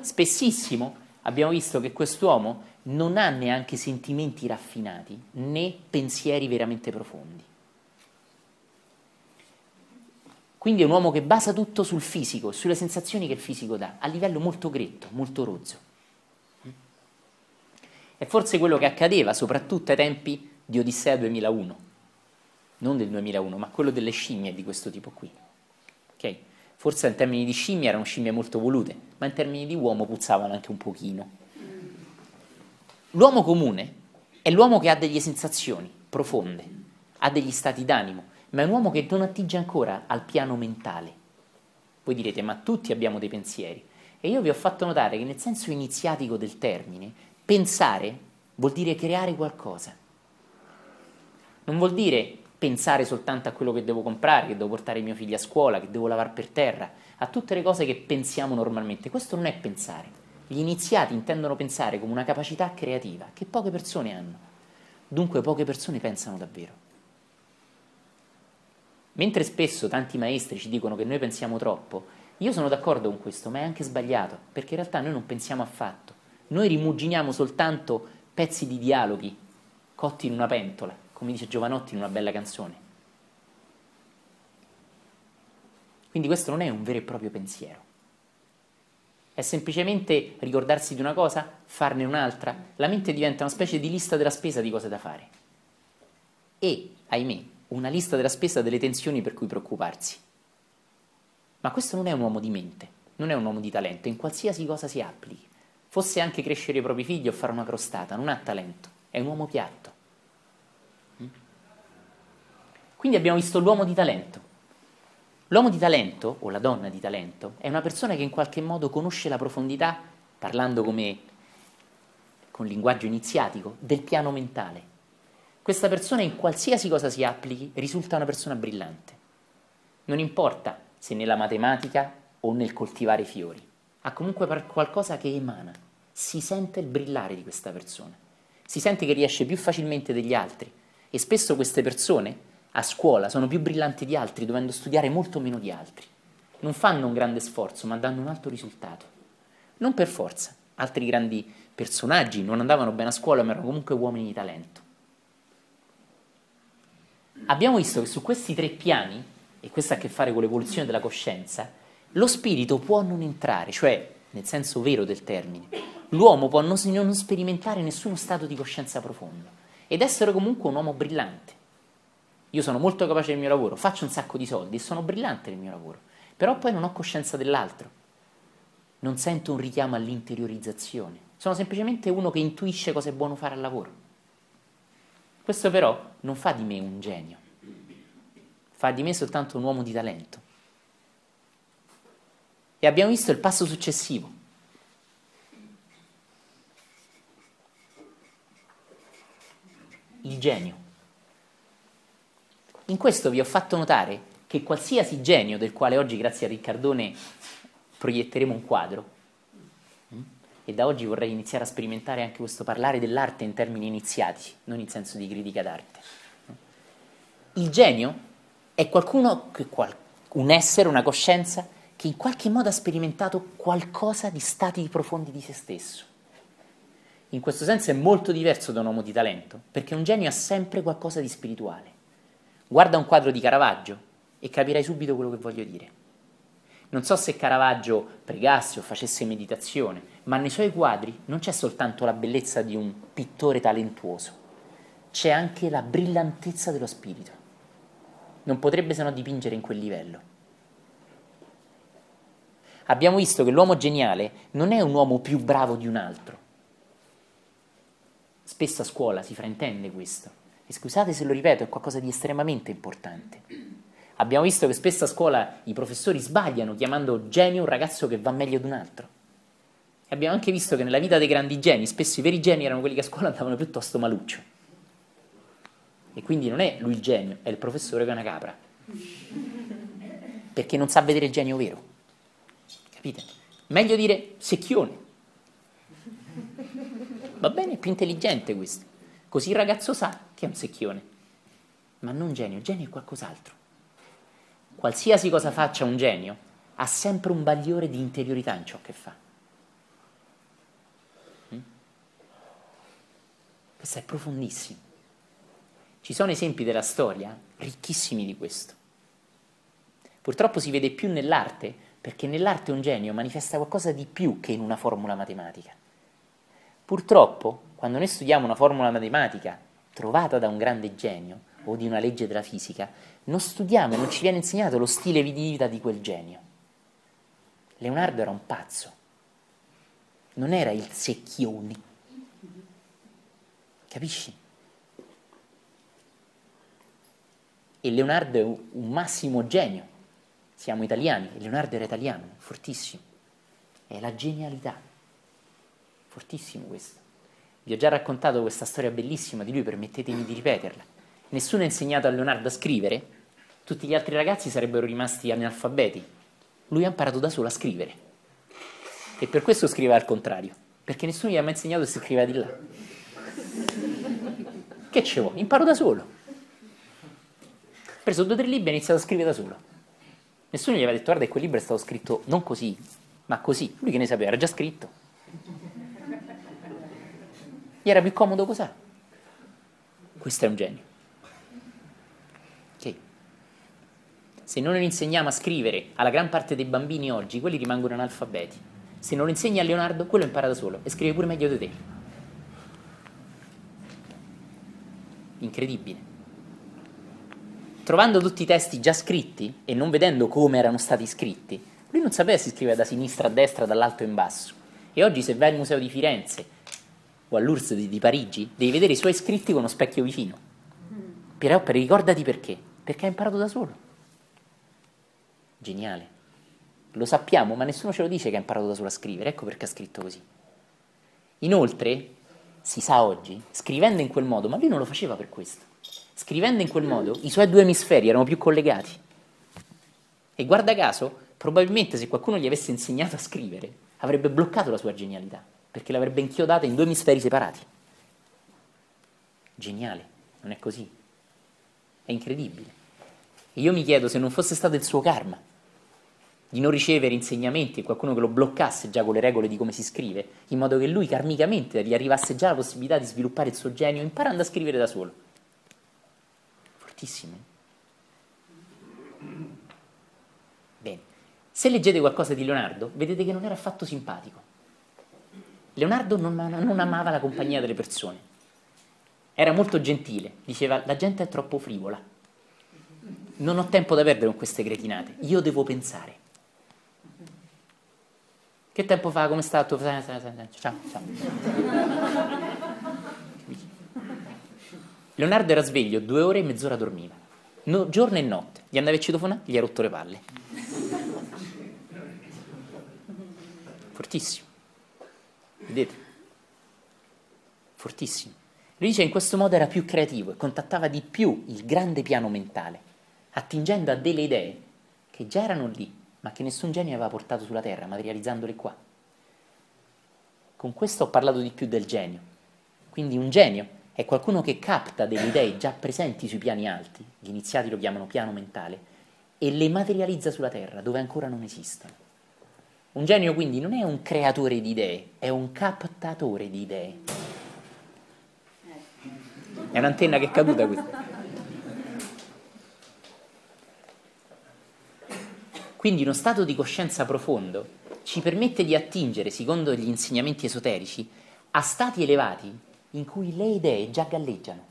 Spessissimo abbiamo visto che quest'uomo non ha neanche sentimenti raffinati né pensieri veramente profondi. Quindi è un uomo che basa tutto sul fisico, sulle sensazioni che il fisico dà, a livello molto gretto, molto rozzo. È forse quello che accadeva soprattutto ai tempi di Odissea duemilauno, non del duemilauno, ma quello delle scimmie di questo tipo qui. Ok? Forse in termini di scimmie erano scimmie molto volute, ma in termini di uomo puzzavano anche un pochino. L'uomo comune è l'uomo che ha delle sensazioni profonde, ha degli stati d'animo, ma è un uomo che non attinge ancora al piano mentale. Voi direte, ma tutti abbiamo dei pensieri. E io vi ho fatto notare che nel senso iniziatico del termine, pensare vuol dire creare qualcosa. Non vuol dire pensare soltanto a quello che devo comprare, che devo portare mio figlio a scuola, che devo lavare per terra, a tutte le cose che pensiamo normalmente. Questo non è pensare. Gli iniziati intendono pensare come una capacità creativa, che poche persone hanno. Dunque poche persone pensano davvero. Mentre spesso tanti maestri ci dicono che noi pensiamo troppo, io sono d'accordo con questo, ma è anche sbagliato, perché in realtà noi non pensiamo affatto. Noi rimuginiamo soltanto pezzi di dialoghi cotti in una pentola, come dice Giovanotti in una bella canzone. Quindi questo non è un vero e proprio pensiero. È semplicemente ricordarsi di una cosa, farne un'altra. La mente diventa una specie di lista della spesa di cose da fare. E, ahimè, una lista della spesa delle tensioni per cui preoccuparsi. Ma questo non è un uomo di mente, non è un uomo di talento, in qualsiasi cosa si applichi. Fosse anche crescere i propri figli o fare una crostata, non ha talento, è un uomo piatto. Quindi abbiamo visto l'uomo di talento. L'uomo di talento, o la donna di talento, è una persona che in qualche modo conosce la profondità, parlando come con linguaggio iniziatico, del piano mentale. Questa persona in qualsiasi cosa si applichi risulta una persona brillante. Non importa se nella matematica o nel coltivare fiori. Ha comunque qualcosa che emana. Si sente il brillare di questa persona. Si sente che riesce più facilmente degli altri. E spesso queste persone a scuola sono più brillanti di altri, dovendo studiare molto meno di altri. Non fanno un grande sforzo, ma danno un alto risultato. Non per forza. Altri grandi personaggi, non andavano bene a scuola, ma erano comunque uomini di talento. Abbiamo visto che su questi tre piani, e questo ha a che fare con l'evoluzione della coscienza, lo spirito può non entrare, cioè, nel senso vero del termine, l'uomo può non, non sperimentare nessuno stato di coscienza profondo ed essere comunque un uomo brillante. Io sono molto capace del mio lavoro, faccio un sacco di soldi e sono brillante nel mio lavoro, però poi non ho coscienza dell'altro, non sento un richiamo all'interiorizzazione, sono semplicemente uno che intuisce cosa è buono fare al lavoro. Questo però non fa di me un genio, fa di me soltanto un uomo di talento. E abbiamo visto il passo successivo. Il genio. In questo vi ho fatto notare che qualsiasi genio, del quale oggi grazie a Riccardone proietteremo un quadro, e da oggi vorrei iniziare a sperimentare anche questo parlare dell'arte in termini iniziati, non in senso di critica d'arte. Il genio è qualcuno, che qual- un essere, una coscienza, che in qualche modo ha sperimentato qualcosa di stati profondi di se stesso. In questo senso è molto diverso da un uomo di talento, perché un genio ha sempre qualcosa di spirituale. Guarda un quadro di Caravaggio e capirai subito quello che voglio dire. Non so se Caravaggio pregasse o facesse meditazione, ma nei suoi quadri non c'è soltanto la bellezza di un pittore talentuoso, c'è anche la brillantezza dello spirito. Non potrebbe se no dipingere in quel livello. Abbiamo visto che l'uomo geniale non è un uomo più bravo di un altro. Spesso a scuola si fraintende questo. E scusate se lo ripeto, è qualcosa di estremamente importante. Abbiamo visto che spesso a scuola i professori sbagliano chiamando genio un ragazzo che va meglio di un altro. E abbiamo anche visto che nella vita dei grandi geni, spesso i veri geni erano quelli che a scuola andavano piuttosto maluccio. E quindi non è lui il genio, è il professore che è una capra. Perché non sa vedere il genio vero. Capite? Meglio dire secchione. Va bene, è più intelligente questo. Così il ragazzo sa che è un secchione. Ma non genio, genio è qualcos'altro. Qualsiasi cosa faccia un genio, ha sempre un bagliore di interiorità in ciò che fa. Questo è profondissimo. Ci sono esempi della storia ricchissimi di questo. Purtroppo si vede più nell'arte, perché nell'arte un genio manifesta qualcosa di più che in una formula matematica. Purtroppo, quando noi studiamo una formula matematica trovata da un grande genio o di una legge della fisica, non studiamo, non ci viene insegnato lo stile di vita di quel genio. Leonardo era un pazzo, non era il secchione. Capisci? E Leonardo è un massimo genio. Siamo italiani, Leonardo era italiano, fortissimo. È la genialità, fortissimo questo. Vi ho già raccontato questa storia bellissima di lui, permettetemi di ripeterla. Nessuno ha insegnato a Leonardo a scrivere, tutti gli altri ragazzi sarebbero rimasti analfabeti. Lui ha imparato da solo a scrivere. E per questo scriveva al contrario, perché nessuno gli ha mai insegnato che si scriveva di là. Che ce vuoi? Imparo da solo. Ho preso due o tre libri e ho iniziato a scrivere da solo. Nessuno gli aveva detto, guarda, quel libro è stato scritto non così, ma così. Lui che ne sapeva, era già scritto. Gli era più comodo così. Questo è un genio. Okay. Se non insegniamo a scrivere alla gran parte dei bambini oggi, quelli rimangono analfabeti. Se non lo insegni a Leonardo, quello impara da solo e scrive pure meglio di te. Incredibile. Trovando tutti i testi già scritti e non vedendo come erano stati scritti, lui non sapeva se si scriveva da sinistra a destra, dall'alto in basso. E oggi se vai al Museo di Firenze o all'U R S S di, di Parigi, devi vedere i suoi scritti con uno specchio vicino. Però per, ricordati perché, perché ha imparato da solo. Geniale. Lo sappiamo, ma nessuno ce lo dice che ha imparato da solo a scrivere, ecco perché ha scritto così. Inoltre, si sa oggi, scrivendo in quel modo, ma lui non lo faceva per questo. Scrivendo in quel modo, i suoi due emisferi erano più collegati. E guarda caso, probabilmente se qualcuno gli avesse insegnato a scrivere, avrebbe bloccato la sua genialità, perché l'avrebbe inchiodata in due emisferi separati. Geniale, non è così? È incredibile. E io mi chiedo se non fosse stato il suo karma, di non ricevere insegnamenti e qualcuno che lo bloccasse già con le regole di come si scrive, in modo che lui karmicamente gli arrivasse già la possibilità di sviluppare il suo genio imparando a scrivere da solo. Fortissimo. Bene. Se leggete qualcosa di Leonardo, vedete che non era affatto simpatico. Leonardo non, non amava la compagnia delle persone. Era molto gentile, diceva la gente è troppo frivola, non ho tempo da perdere con queste cretinate, io devo pensare. Che tempo fa? Come sta? Ciao, ciao. Leonardo era sveglio due ore e mezz'ora dormiva, no, giorno e notte. Gli andava a citofonare, gli ha rotto le palle. Fortissimo. Vedete? Fortissimo. Lui dice che in questo modo era più creativo e contattava di più il grande piano mentale, attingendo a delle idee che già erano lì, ma che nessun genio aveva portato sulla terra, materializzandole qua. Con questo ho parlato di più del genio. Quindi un genio è qualcuno che capta delle idee già presenti sui piani alti, gli iniziati lo chiamano piano mentale, e le materializza sulla terra, dove ancora non esistono. Un genio quindi non è un creatore di idee, è un captatore di idee. È un'antenna che è caduta questa. Quindi uno stato di coscienza profondo ci permette di attingere, secondo gli insegnamenti esoterici, a stati elevati in cui le idee già galleggiano.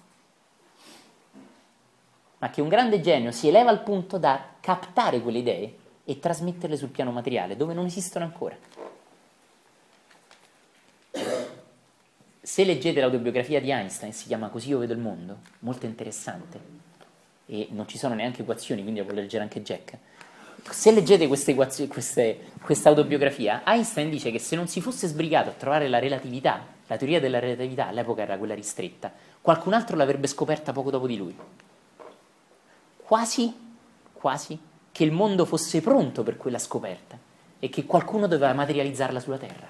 Ma che un grande genio si eleva al punto da captare quelle idee e trasmetterle sul piano materiale, dove non esistono ancora. Se leggete l'autobiografia di Einstein, si chiama Così io vedo il mondo, molto interessante, e non ci sono neanche equazioni, quindi la può leggere anche Jack. Se leggete questa autobiografia, Einstein dice che se non si fosse sbrigato a trovare la relatività, la teoria della relatività all'epoca era quella ristretta, qualcun altro l'avrebbe scoperta poco dopo di lui. Quasi, quasi, che il mondo fosse pronto per quella scoperta e che qualcuno doveva materializzarla sulla Terra.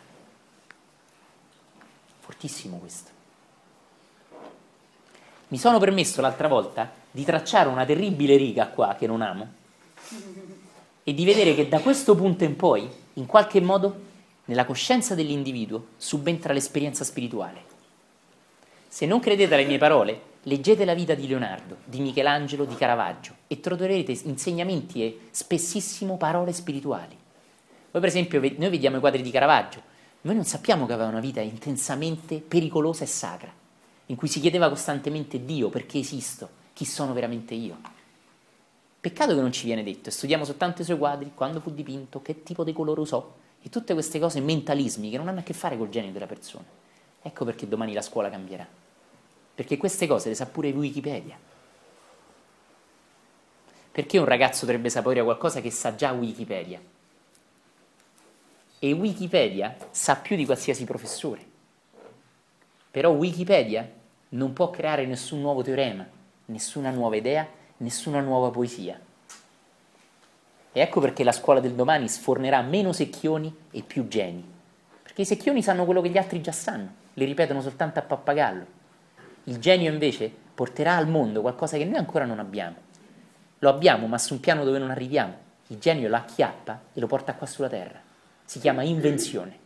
Fortissimo questo. Mi sono permesso l'altra volta di tracciare una terribile riga qua che non amo e di vedere che da questo punto in poi, in qualche modo, nella coscienza dell'individuo subentra l'esperienza spirituale. Se non credete alle mie parole, leggete la vita di Leonardo, di Michelangelo, di Caravaggio e troverete insegnamenti e spessissimo parole spirituali. Voi per esempio, noi vediamo i quadri di Caravaggio. Noi non sappiamo che aveva una vita intensamente pericolosa e sacra, in cui si chiedeva costantemente Dio, perché esisto, chi sono veramente io. Peccato che non ci viene detto, e studiamo soltanto i suoi quadri, quando fu dipinto, che tipo di colore usò, e tutte queste cose mentalismi che non hanno a che fare col genio della persona. Ecco perché domani la scuola cambierà, perché queste cose le sa pure Wikipedia. Perché un ragazzo dovrebbe sapere qualcosa che sa già Wikipedia? E Wikipedia sa più di qualsiasi professore. Però Wikipedia non può creare nessun nuovo teorema, nessuna nuova idea, nessuna nuova poesia. E ecco perché la scuola del domani sfornerà meno secchioni e più geni. Perché i secchioni sanno quello che gli altri già sanno, le ripetono soltanto a pappagallo. Il genio invece porterà al mondo qualcosa che noi ancora non abbiamo. Lo abbiamo, ma su un piano dove non arriviamo. Il genio lo acchiappa e lo porta qua sulla terra. Si chiama invenzione.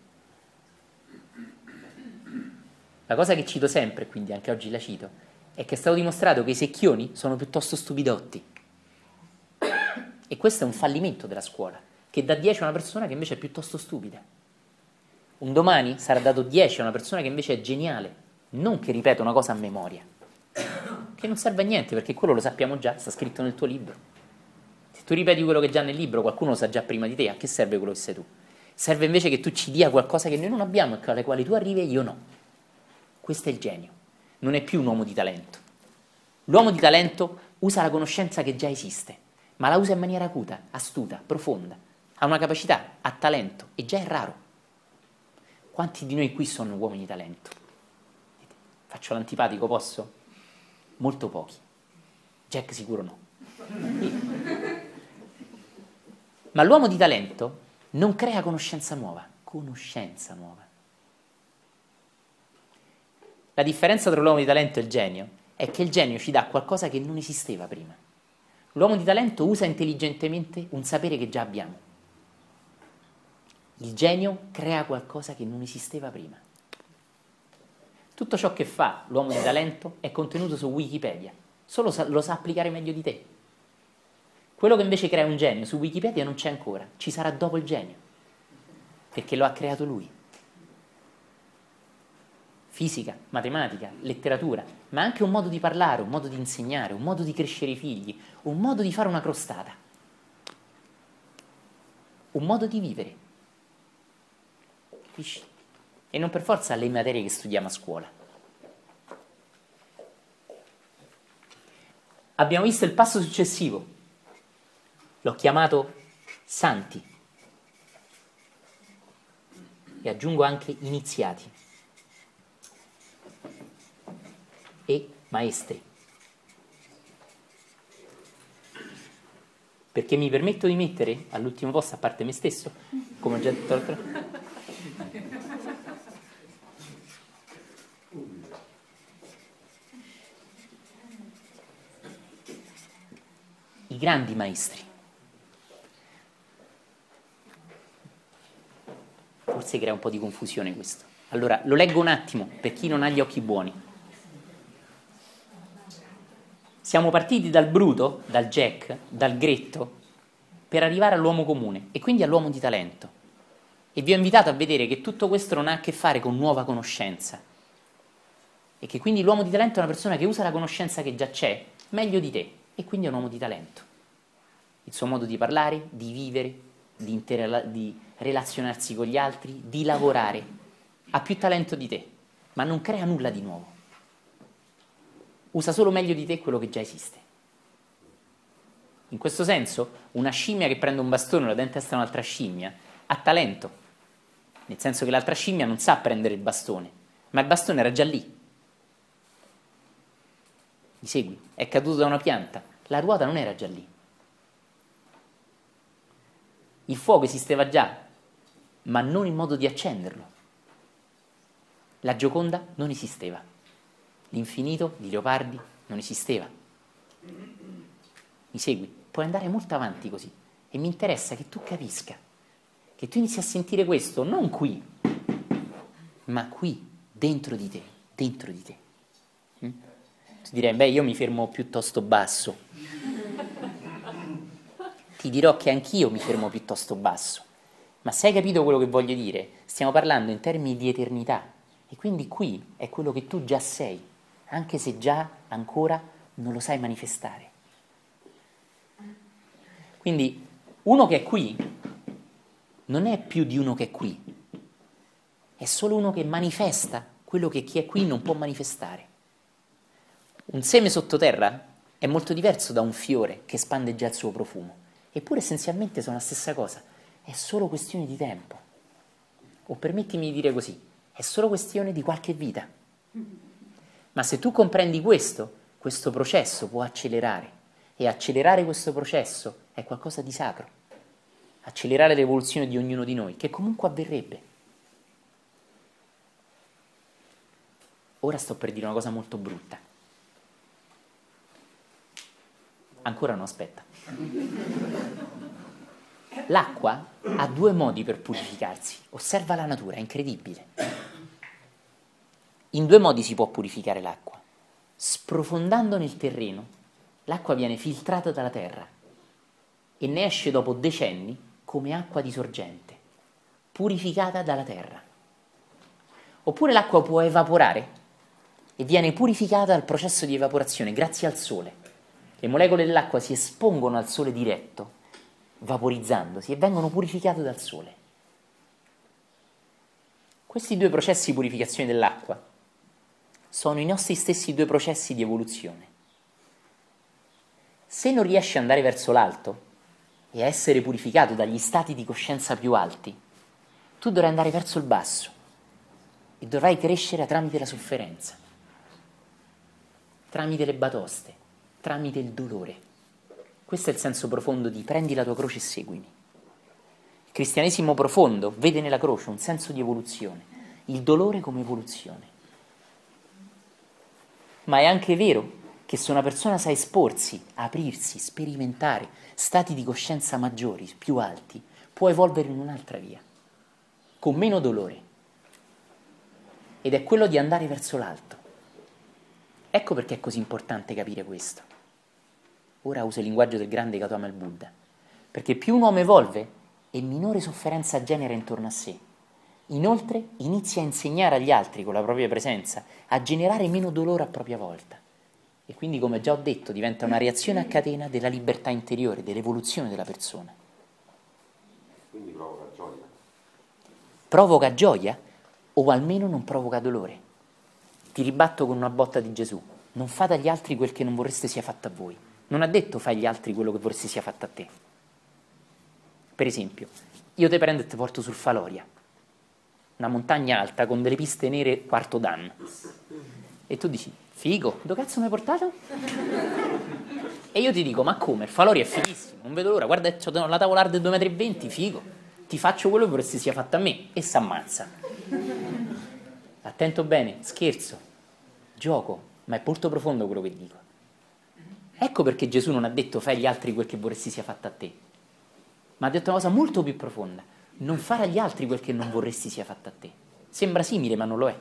La cosa che cito sempre, quindi anche oggi la cito, è che è stato dimostrato che i secchioni sono piuttosto stupidotti. E questo è un fallimento della scuola, che dà dieci a una persona che invece è piuttosto stupida. Un domani sarà dato dieci a una persona che invece è geniale, non che ripete una cosa a memoria, che non serve a niente, perché quello lo sappiamo già, sta scritto nel tuo libro. Se tu ripeti quello che è già nel libro, qualcuno lo sa già prima di te, a che serve quello che sei tu? Serve invece che tu ci dia qualcosa che noi non abbiamo e alle quali tu arrivi e io no. Questo è il genio. Non è più un uomo di talento. L'uomo di talento usa la conoscenza che già esiste, ma la usa in maniera acuta, astuta, profonda. Ha una capacità, ha talento e già è raro. Quanti di noi qui sono uomini di talento? Faccio l'antipatico, posso? Molto pochi. Jack sicuro no. Ma l'uomo di talento non crea conoscenza nuova, conoscenza nuova. La differenza tra l'uomo di talento e il genio è che il genio ci dà qualcosa che non esisteva prima. L'uomo di talento usa intelligentemente un sapere che già abbiamo. Il genio crea qualcosa che non esisteva prima. Tutto ciò che fa l'uomo di talento è contenuto su Wikipedia, solo lo sa applicare meglio di te. Quello che invece crea un genio su Wikipedia non c'è ancora, ci sarà dopo il genio, perché lo ha creato lui. Fisica, matematica, letteratura, ma anche un modo di parlare, un modo di insegnare, un modo di crescere i figli, un modo di fare una crostata, un modo di vivere. Capisci? E non per forza le materie che studiamo a scuola. Abbiamo visto il passo successivo, l'ho chiamato santi e aggiungo anche iniziati e maestri, perché mi permetto di mettere all'ultimo posto, a parte me stesso, come ho già detto, i grandi maestri. Forse crea un po' di confusione questo. Allora, lo leggo un attimo per chi non ha gli occhi buoni. Siamo partiti dal bruto, dal jack, dal gretto, per arrivare all'uomo comune e quindi all'uomo di talento. E vi ho invitato a vedere che tutto questo non ha a che fare con nuova conoscenza e che quindi l'uomo di talento è una persona che usa la conoscenza che già c'è meglio di te. E quindi è un uomo di talento. Il suo modo di parlare, di vivere, di, interla- di relazionarsi con gli altri, di lavorare, ha più talento di te, ma non crea nulla di nuovo. Usa solo meglio di te quello che già esiste. In questo senso, una scimmia che prende un bastone e la dà in testa un'altra scimmia ha talento, nel senso che l'altra scimmia non sa prendere il bastone, ma il bastone era già lì. Mi segui? È caduto da una pianta. La ruota non era già lì. Il fuoco esisteva già, ma non il modo di accenderlo. La Gioconda non esisteva. L'infinito di Leopardi non esisteva. Mi segui? Puoi andare molto avanti così. E mi interessa che tu capisca, che tu inizi a sentire questo, non qui, ma qui, dentro di te, dentro di te. Mm? Tu direi, beh, io mi fermo piuttosto basso. Ti dirò che anch'io mi fermo piuttosto basso. Ma se hai capito quello che voglio dire, stiamo parlando in termini di eternità. E quindi qui è quello che tu già sei, anche se già, ancora, non lo sai manifestare. Quindi, uno che è qui non è più di uno che è qui. È solo uno che manifesta quello che chi è qui non può manifestare. Un seme sottoterra è molto diverso da un fiore che espande già il suo profumo, eppure essenzialmente sono la stessa cosa, è solo questione di tempo, o permettimi di dire così, è solo questione di qualche vita. Ma se tu comprendi questo, questo processo può accelerare, e accelerare questo processo è qualcosa di sacro, accelerare l'evoluzione di ognuno di noi, che comunque avverrebbe. Ora sto per dire una cosa molto brutta. Ancora no, aspetta. L'acqua ha due modi per purificarsi. Osserva la natura, è incredibile. In due modi si può purificare l'acqua. Sprofondando nel terreno, l'acqua viene filtrata dalla terra e ne esce dopo decenni come acqua di sorgente, purificata dalla terra. Oppure l'acqua può evaporare e viene purificata al processo di evaporazione grazie al sole. Le molecole dell'acqua si espongono al sole diretto, vaporizzandosi, e vengono purificate dal sole. Questi due processi di purificazione dell'acqua sono i nostri stessi due processi di evoluzione. Se non riesci ad andare verso l'alto e a essere purificato dagli stati di coscienza più alti, tu dovrai andare verso il basso e dovrai crescere tramite la sofferenza, tramite le batoste, tramite il dolore. Questo è il senso profondo di prendi la tua croce e seguimi. Il cristianesimo profondo vede nella croce un senso di evoluzione, il dolore come evoluzione. Ma è anche vero che se una persona sa esporsi, aprirsi, sperimentare stati di coscienza maggiori, più alti, può evolvere in un'altra via. con meno dolore, ed è quello di andare verso l'alto. Ecco perché è così importante capire questo. Ora uso il linguaggio del grande Gautama il Buddha, perché più un uomo evolve e minore sofferenza genera intorno a sé. Inoltre inizia a insegnare agli altri con la propria presenza a generare meno dolore a propria volta. E quindi, come già ho detto, diventa una reazione a catena della libertà interiore, dell'evoluzione della persona. Quindi provoca gioia. Provoca gioia o almeno non provoca dolore. Ti ribatto con una botta di Gesù. Non fate agli altri quel che non vorreste sia fatto a voi. Non ha detto fai agli altri quello che vorresti sia fatto a te. Per esempio, io te prendo e te porto sul Faloria, una montagna alta con delle piste nere quarto dan. E tu dici, figo, dove cazzo mi hai portato? E io ti dico, ma come? Il Faloria è fighissimo, non vedo l'ora, guarda, c'ho la tavolare del due metri e venti, figo, ti faccio quello che vorresti sia fatto a me, e s'ammazza. Attento bene, scherzo, gioco, ma è molto profondo quello che dico. Ecco perché Gesù non ha detto fai agli altri quel che vorresti sia fatto a te, ma ha detto una cosa molto più profonda, non fare agli altri quel che non vorresti sia fatto a te. Sembra simile, ma non lo è.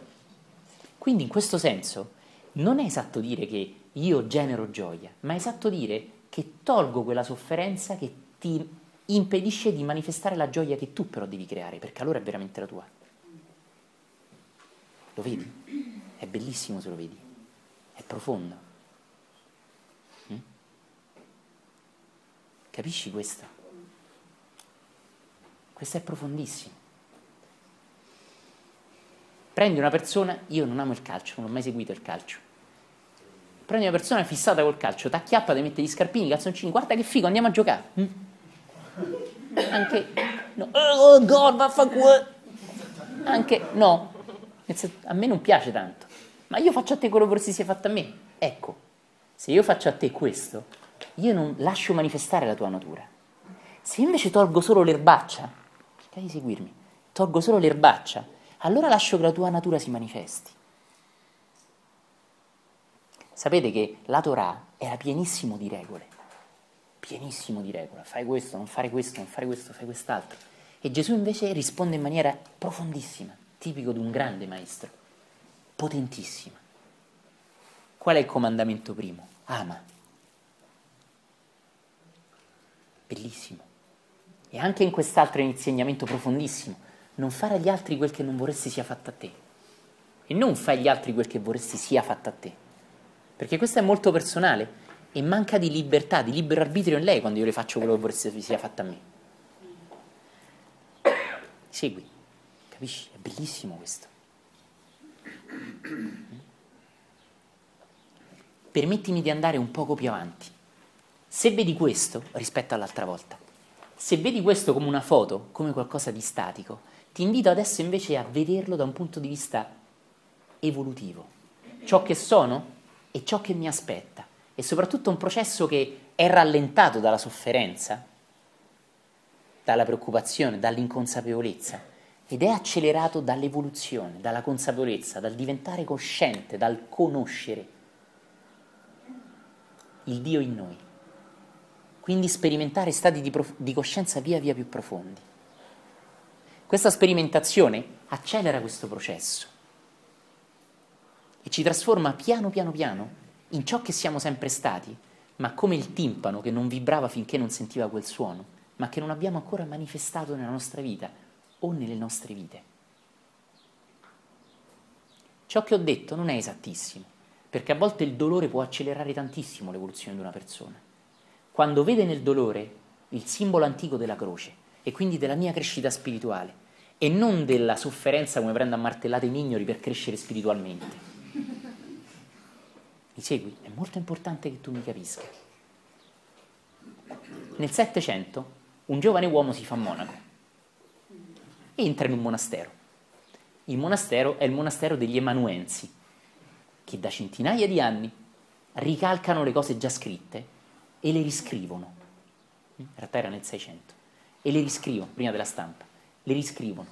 Quindi in questo senso non è esatto dire che io genero gioia, ma è esatto dire che tolgo quella sofferenza che ti impedisce di manifestare la gioia che tu però devi creare, perché allora è veramente la tua. Lo vedi? È bellissimo se lo vedi. È profondo. Capisci questo? Questo è profondissimo. Prendi una persona, io non amo il calcio, non ho mai seguito il calcio. Prendi una persona fissata col calcio, t'acchiappa, ti mette gli scarpini, i calzoncini, guarda che figo, andiamo a giocare. Mm? Anche no, oh, oh gol, vaffanculo. Anche no, a me non piace tanto, ma io faccio a te quello che vorresti sia fatto a me. Ecco, se io faccio a te questo, io non lascio manifestare la tua natura. Se invece tolgo solo l'erbaccia, cerca di seguirmi, tolgo solo l'erbaccia, allora lascio che la tua natura si manifesti. Sapete che la Torah era pienissimo di regole, pienissimo di regole, fai questo, non fare questo, non fare questo, fai quest'altro. E Gesù invece risponde in maniera profondissima, tipico di un grande maestro, potentissima. Qual è il comandamento primo? Ama. Bellissimo. E anche in quest'altro insegnamento profondissimo, non fare agli altri quel che non vorresti sia fatto a te, e non fai agli altri quel che vorresti sia fatto a te, perché questo è molto personale e manca di libertà, di libero arbitrio in lei quando io le faccio quello che vorresti sia fatto a me. Segui, capisci? È bellissimo questo. Permettimi di andare un poco più avanti. Se vedi questo, rispetto all'altra volta, se vedi questo come una foto, come qualcosa di statico, ti invito adesso invece a vederlo da un punto di vista evolutivo. Ciò che sono e ciò che mi aspetta. E soprattutto un processo che è rallentato dalla sofferenza, dalla preoccupazione, dall'inconsapevolezza, ed è accelerato dall'evoluzione, dalla consapevolezza, dal diventare cosciente, dal conoscere il Dio in noi. Quindi sperimentare stati di, prof- di coscienza via via più profondi. Questa sperimentazione accelera questo processo e ci trasforma piano piano piano in ciò che siamo sempre stati, ma come il timpano che non vibrava finché non sentiva quel suono, ma che non abbiamo ancora manifestato nella nostra vita o nelle nostre vite. Ciò che ho detto non è esattissimo, perché a volte il dolore può accelerare tantissimo l'evoluzione di una persona. Quando vede nel dolore il simbolo antico della croce e quindi della mia crescita spirituale e non della sofferenza come prendo a martellate i mignoli per crescere spiritualmente. Mi segui? È molto importante che tu mi capisca. Nel Settecento un giovane uomo si fa monaco e entra in un monastero. Il monastero è il monastero degli Emanuensi, che da centinaia di anni ricalcano le cose già scritte e le riscrivono. In realtà era nel seicento, e le riscrivono prima della stampa, le riscrivono.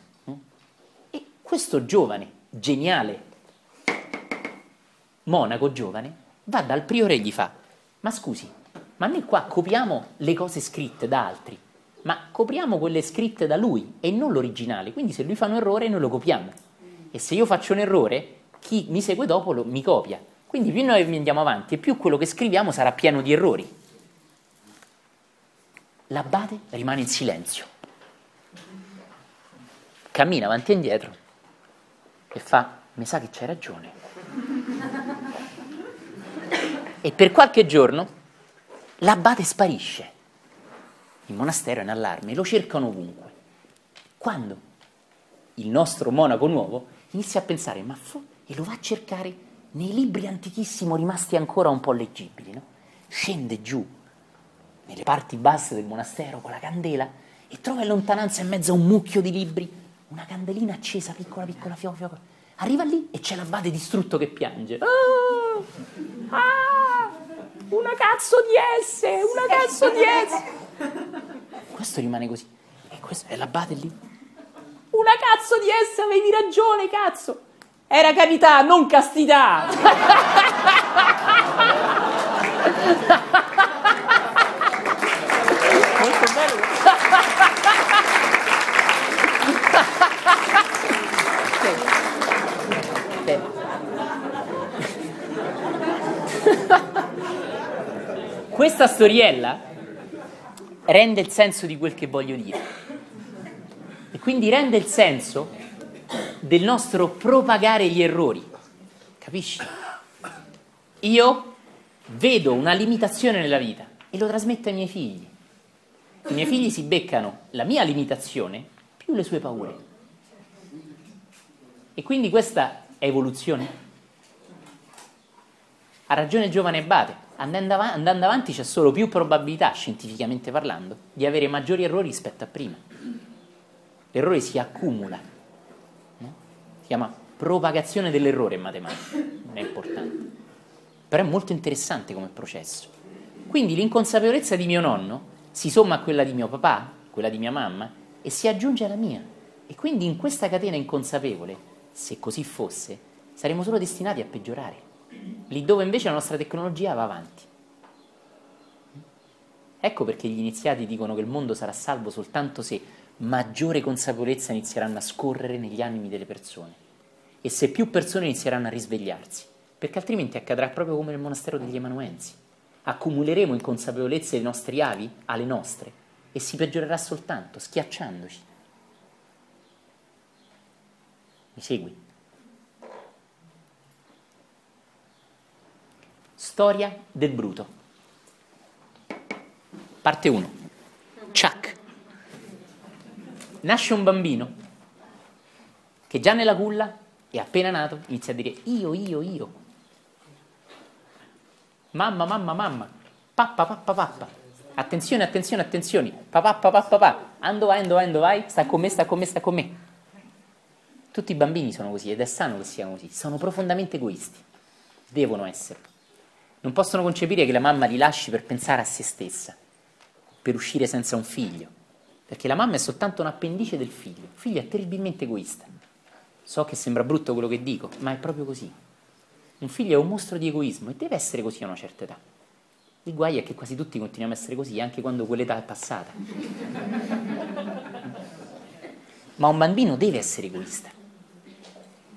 E questo giovane, geniale, monaco giovane, va dal priore e gli fa: ma scusi, ma noi qua copiamo le cose scritte da altri, ma copriamo quelle scritte da lui e non l'originale, quindi se lui fa un errore noi lo copiamo, e se io faccio un errore chi mi segue dopo lo, mi copia, quindi più noi andiamo avanti e più quello che scriviamo sarà pieno di errori. L'abbate rimane in silenzio, cammina avanti e indietro e fa: mi sa che c'hai ragione. E per qualche giorno l'abbate sparisce. Il monastero è in allarme, lo cercano ovunque. Quando il nostro monaco nuovo inizia a pensare, ma fu, e lo va a cercare nei libri antichissimi rimasti ancora un po' leggibili, no? Scende giù nelle parti basse del monastero con la candela e trova in lontananza, in mezzo a un mucchio di libri, una candelina accesa, piccola piccola, fioca fioca. Arriva lì e c'è l'abbate distrutto che piange. Oh, ah, una cazzo di S, una cazzo di S. Questo rimane così. E questo è l'abbate lì. Una cazzo di S, avevi ragione, cazzo. Era carità, non castità. Molto bello. Questa storiella rende il senso di quel che voglio dire e quindi rende il senso del nostro propagare gli errori, capisci? Io vedo una limitazione nella vita e lo trasmetto ai miei figli. I miei figli si beccano la mia limitazione più le sue paure, e quindi questa è evoluzione. Ha ragione il giovane Abate, andando, av- andando avanti c'è solo più probabilità, scientificamente parlando, di avere maggiori errori rispetto a prima. L'errore si accumula, no? Si chiama propagazione dell'errore in matematica, non è importante. Però è molto interessante come processo. Quindi l'inconsapevolezza di mio nonno si somma a quella di mio papà, quella di mia mamma, e si aggiunge alla mia. E quindi in questa catena inconsapevole, se così fosse, saremmo solo destinati a peggiorare. Lì dove invece la nostra tecnologia va avanti. Ecco perché gli iniziati dicono che il mondo sarà salvo soltanto se maggiore consapevolezza inizieranno a scorrere negli animi delle persone e se più persone inizieranno a risvegliarsi, perché altrimenti accadrà proprio come nel monastero degli Emanuensi: accumuleremo inconsapevolezze dei nostri avi alle nostre e si peggiorerà soltanto schiacciandoci. Mi segui? Storia del bruto. Parte uno. Ciak. Nasce un bambino che già nella culla, è appena nato, inizia a dire io, io, io. Mamma, mamma, mamma. Pappa, pappa, pappa. Attenzione, attenzione, attenzione. Papà, papà, papà. Ando vai, ando vai, ando vai. Sta con me, sta con me, sta con me. Tutti i bambini sono così ed è sano che siano così. Sono profondamente egoisti. Devono essere. Non possono concepire che la mamma li lasci per pensare a se stessa, per uscire senza un figlio, perché la mamma è soltanto un appendice del figlio. Il figlio è terribilmente egoista. So che sembra brutto quello che dico, ma è proprio così. Un figlio è un mostro di egoismo e deve essere così a una certa età. Il guaio è che quasi tutti continuiamo a essere così anche quando quell'età è passata. Ma un bambino deve essere egoista.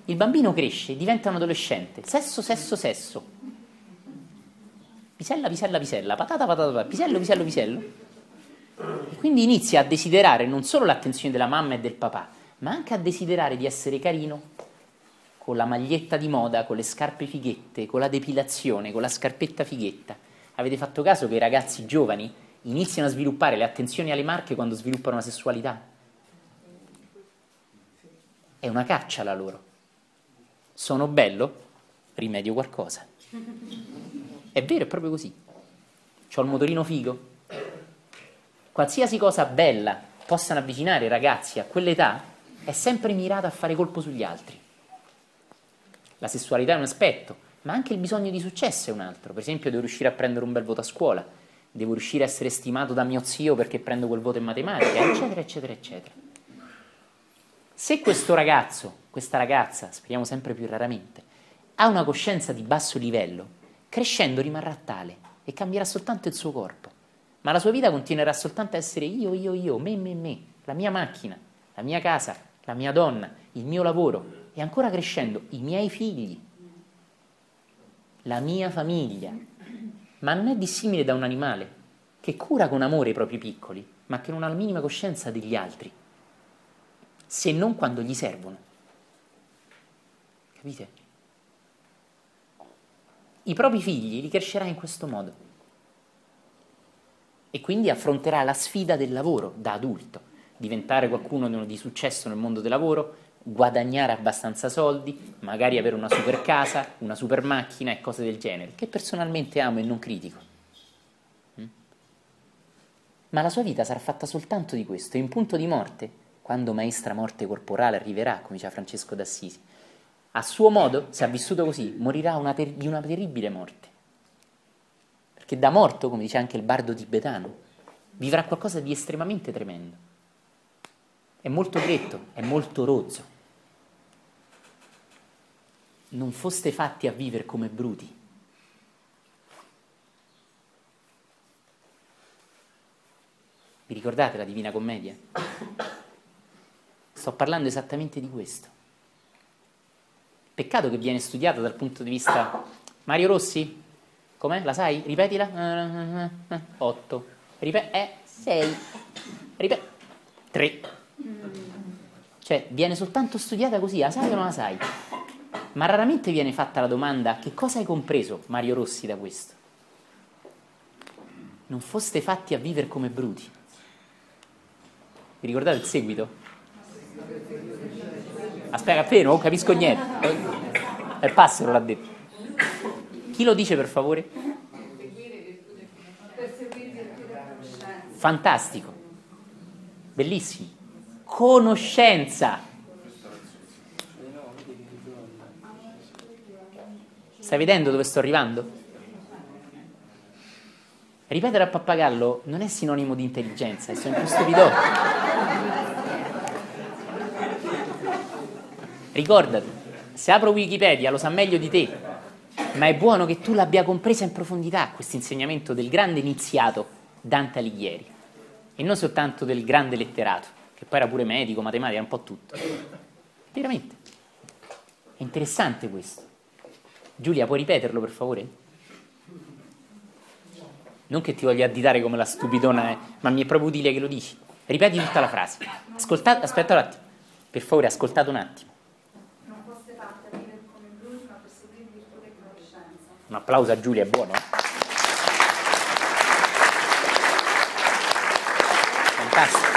Il bambino cresce, diventa un adolescente. Sesso, sesso, sesso. Pisella, pisella, pisella, patata, patata, patata, pisello, pisello, pisello. E quindi inizia a desiderare non solo l'attenzione della mamma e del papà, ma anche a desiderare di essere carino con la maglietta di moda, con le scarpe fighette, con la depilazione, con la scarpetta fighetta. Avete fatto caso che i ragazzi giovani iniziano a sviluppare le attenzioni alle marche quando sviluppano la sessualità? È una caccia la loro. Sono bello? Rimedio qualcosa. È vero, è proprio così. C'ho il motorino figo. Qualsiasi cosa bella possano avvicinare i ragazzi a quell'età è sempre mirata a fare colpo sugli altri. La sessualità è un aspetto, ma anche il bisogno di successo è un altro. Per esempio, devo riuscire a prendere un bel voto a scuola, devo riuscire a essere stimato da mio zio perché prendo quel voto in matematica, eccetera, eccetera, eccetera. Se questo ragazzo, questa ragazza, speriamo sempre più raramente, ha una coscienza di basso livello, crescendo rimarrà tale e cambierà soltanto il suo corpo, ma la sua vita continuerà soltanto a essere io, io, io, me, me, me, la mia macchina, la mia casa, la mia donna, il mio lavoro e ancora crescendo i miei figli, la mia famiglia. Ma non è dissimile da un animale che cura con amore i propri piccoli, ma che non ha la minima coscienza degli altri, se non quando gli servono. Capite? I propri figli li crescerà in questo modo e quindi affronterà la sfida del lavoro da adulto, diventare qualcuno di successo nel mondo del lavoro, guadagnare abbastanza soldi, magari avere una super casa, una super macchina e cose del genere, che personalmente amo e non critico. Ma la sua vita sarà fatta soltanto di questo, e in punto di morte, quando maestra morte corporale arriverà, come diceva Francesco D'Assisi, a suo modo, se ha vissuto così, morirà una ter- di una terribile morte. Perché da morto, come dice anche il bardo tibetano, vivrà qualcosa di estremamente tremendo. È molto gretto, è molto rozzo. Non foste fatti a vivere come bruti. Vi ricordate la Divina Commedia? Sto parlando esattamente di questo. Peccato che viene studiata dal punto di vista... Mario Rossi? Com'è? La sai? Ripetila. otto. Ripet... Eh, sei. Ripet... tre. Cioè, viene soltanto studiata così, la sai o non la sai? Ma raramente viene fatta la domanda: che cosa hai compreso, Mario Rossi, da questo? Non foste fatti a vivere come bruti. Vi ricordate il seguito? Aspetta, appena, non capisco niente. È il passero l'ha detto. Chi lo dice, per favore? Fantastico. Bellissimo. Conoscenza. Stai vedendo dove sto arrivando? Ripetere a pappagallo non è sinonimo di intelligenza, è sempre stupido. Ricordati, se apro Wikipedia lo sa meglio di te, ma è buono che tu l'abbia compresa in profondità questo insegnamento del grande iniziato Dante Alighieri, e non soltanto del grande letterato, che poi era pure medico, matematica, un po' tutto. Veramente. È interessante questo. Giulia, puoi ripeterlo, per favore? Non che ti voglia additare come la stupidona è, ma mi è proprio utile che lo dici. Ripeti tutta la frase. Ascoltate, aspetta un attimo. Per favore, ascoltate un attimo. Un applauso a Giulia, è buono? Fantastico.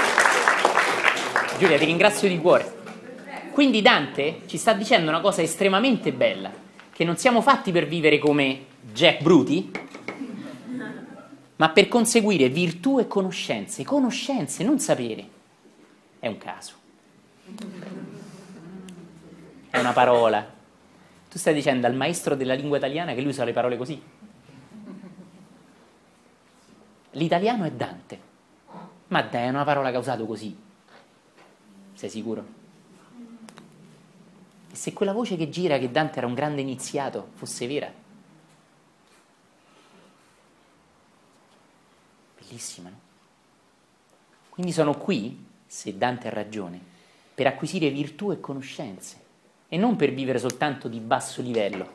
Giulia, ti ringrazio di cuore. Quindi Dante ci sta dicendo una cosa estremamente bella, che non siamo fatti per vivere come Jack Bruti, ma per conseguire virtù e conoscenze. Conoscenze, non sapere. È un caso. È una parola. Tu stai dicendo al maestro della lingua italiana che lui usa le parole così. L'italiano è Dante. Ma dai, è una parola che ha usato così. Sei sicuro? E se quella voce che gira che Dante era un grande iniziato fosse vera? Bellissima, no? Quindi sono qui, se Dante ha ragione, per acquisire virtù e conoscenze. E non per vivere soltanto di basso livello.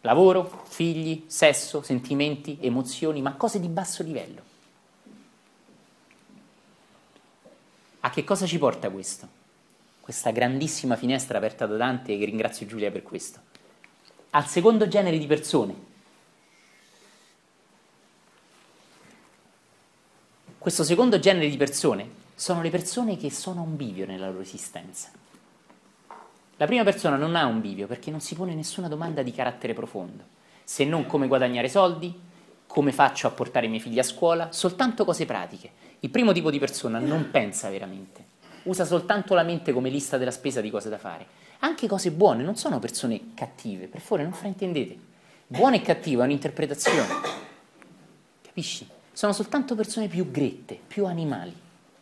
Lavoro, figli, sesso, sentimenti, emozioni, ma cose di basso livello. A che cosa ci porta questo? Questa grandissima finestra aperta da Dante, che ringrazio Giulia per questo. Al secondo genere di persone. Questo secondo genere di persone sono le persone che sono a un bivio nella loro esistenza. La prima persona non ha un bivio perché non si pone nessuna domanda di carattere profondo, se non come guadagnare soldi, come faccio a portare i miei figli a scuola, soltanto cose pratiche. Il primo tipo di persona non pensa veramente, usa soltanto la mente come lista della spesa di cose da fare. Anche cose buone, non sono persone cattive, per favore non fraintendete. Buona e cattiva è un'interpretazione, capisci? Sono soltanto persone più grette, più animali,